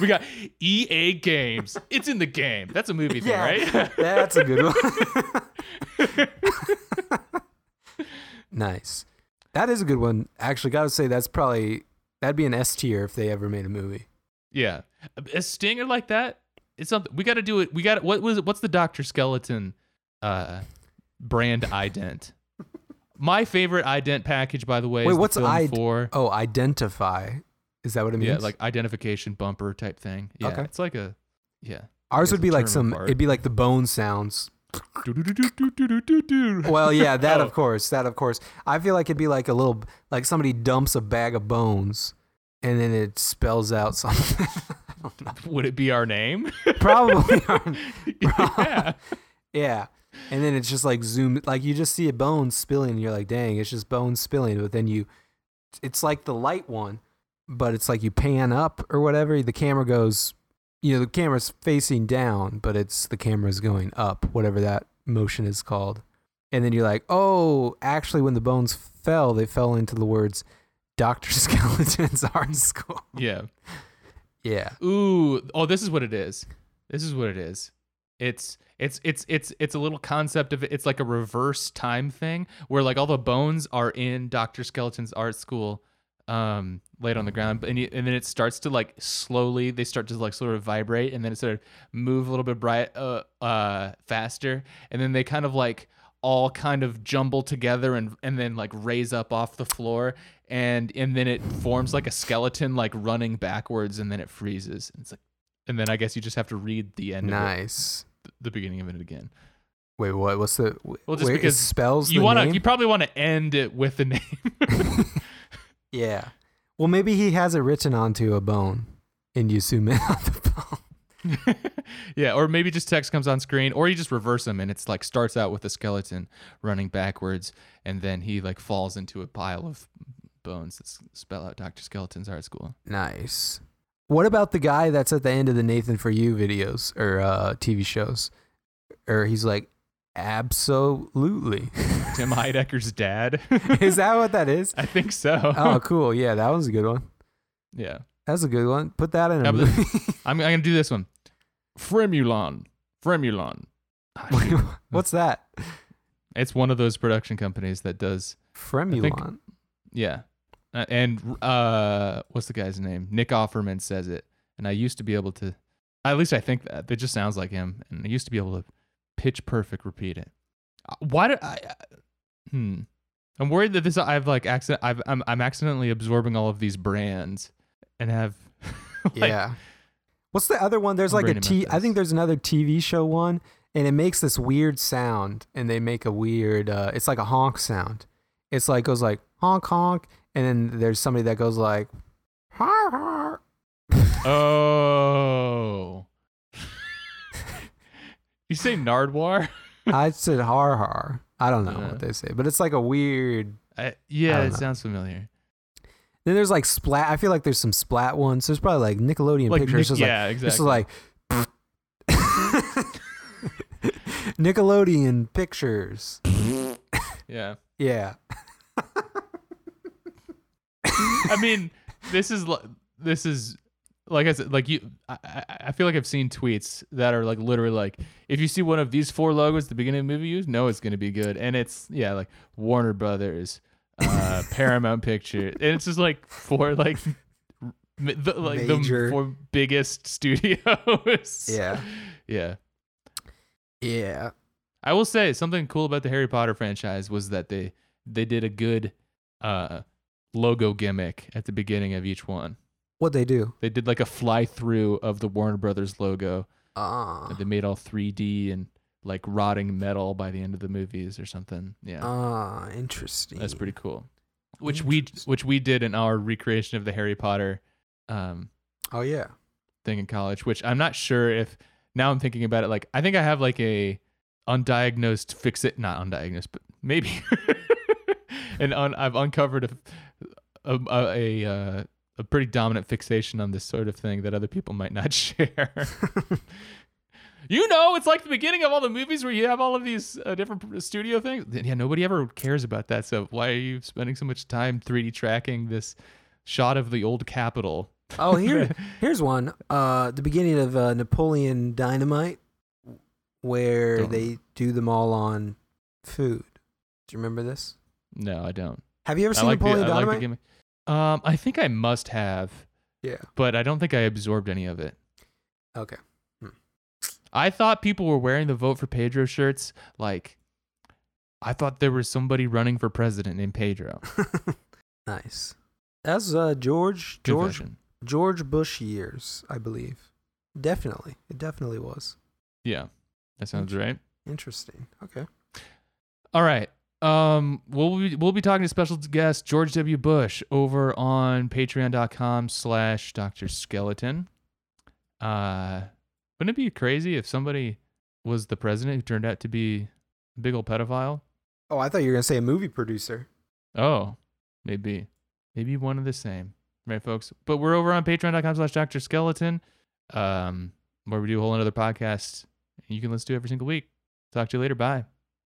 We got EA Games. It's in the game. That's a movie thing, right? That's a good one. Nice. That is a good one. Actually, gotta say that'd be an S tier if they ever made a movie. Yeah. A stinger like that? It's something we got to do. It. We got what's the Dr. Skeleton brand ident? My favorite ident package, by the way. Wait, what's for? Oh, identify. Is that what it means? Yeah, like identification bumper type thing. Yeah, okay. It's like a Ours would be like It'd be like the bone sounds. Well, yeah, that of course. That of course. I feel like it'd be like a little like somebody dumps a bag of bones, and then it spells out something. Would it be our name? Probably. Yeah. And then it's just like zoom, like you just see a bone spilling and you're like, dang, it's just bone spilling. But then it's like the light one, but it's like you pan up or whatever. The camera goes, the camera's facing down, but the camera's going up, whatever that motion is called. And then you're like, oh, actually when the bones fell, they fell into the words, Dr. Skeleton's art school. Yeah. Yeah. Ooh. Oh, this is what it is. It's a little concept of it's like a reverse time thing where like all the bones are in Dr. Skeleton's art school, laid on the ground, and then it starts to like slowly they start to like sort of vibrate, and then it sort of move a little bit faster, and then they kind of like all kind of jumble together and then like raise up off the floor. And then it forms like a skeleton, like running backwards, and then it freezes. And it's like, and then I guess you just have to read the end. Nice. Of it, the beginning of it again. Wait, what? What's the? Well, just because spells. You probably want to end it with the name. Yeah. Well, maybe he has it written onto a bone, and you zoom in on the bone. Yeah, or maybe just text comes on screen, or you just reverse them, and it's like starts out with a skeleton running backwards, and then he like falls into a pile of bones that spell out Dr. Skeleton's art school. Nice. What about the guy that's at the end of the Nathan For You videos or TV shows? Or he's like, absolutely. Tim Heidecker's dad. Is that what that is? I think so. Oh, cool. Yeah, that was a good one. Yeah. That's a good one. Put that in a movie. I'm going to do this one. Fremulon. What's that? It's one of those production companies that does... Fremulon? Yeah. And what's the guy's name? Nick Offerman says it. And I used to be able to, at least I think that, it just sounds like him. And I used to be able to pitch perfect repeat it. Why do I? I'm worried that this I'm accidentally absorbing all of these brands and have like, yeah. What's the other one? There's like I think there's another TV show one, and it makes this weird sound, and they make a weird it's like a honk sound. It's like goes like honk honk, and then there's somebody that goes like har har. Oh. You say Nardwar? I said har har. I don't know what they say, but it's like a weird. Sounds familiar. Then there's like splat. I feel like there's some splat ones. There's probably like Nickelodeon Pictures. Nickelodeon Pictures. Yeah. Yeah. I mean, this is. Like I said, like you, I feel like I've seen tweets that are like literally like, if you see one of these four logos at the beginning of the movie, you know it's going to be good. And it's like Warner Brothers, Paramount Pictures, and it's just like four the four biggest studios. Yeah. I will say something cool about the Harry Potter franchise was that they did a good logo gimmick at the beginning of each one. What'd they do? They did like a fly through of the Warner Brothers logo. And they made all 3D and like rotting metal by the end of the movies or something. Yeah. Interesting. That's pretty cool. Which we did in our recreation of the Harry Potter thing in college, which I'm not sure if now I'm thinking about it, like I think I have like a I've uncovered a pretty dominant fixation on this sort of thing that other people might not share. It's like the beginning of all the movies where you have all of these different studio things. Yeah, nobody ever cares about that. So why are you spending so much time 3D tracking this shot of the old Capitol? Oh, here's one. The beginning of Napoleon Dynamite, where they do them all on food. Do you remember this? No, I don't. Have you ever seen Napoleon Dynamite? I think I must have. Yeah. But I don't think I absorbed any of it. Okay. I thought people were wearing the Vote for Pedro shirts. Like, I thought there was somebody running for president named Pedro. Nice. That's George Bush years, I believe. Definitely. It definitely was. Yeah. That sounds right. Interesting. Okay. All right. We'll be talking to special guest George W. Bush over on patreon.com/Dr. Skeleton. Wouldn't it be crazy if somebody was the president who turned out to be a big old pedophile? Oh, I thought you were gonna say a movie producer. Oh, maybe one of the same, right, folks? But we're over on patreon.com/Dr. Skeleton, where we do a whole another podcast. You can listen to every single week. Talk to you later. Bye.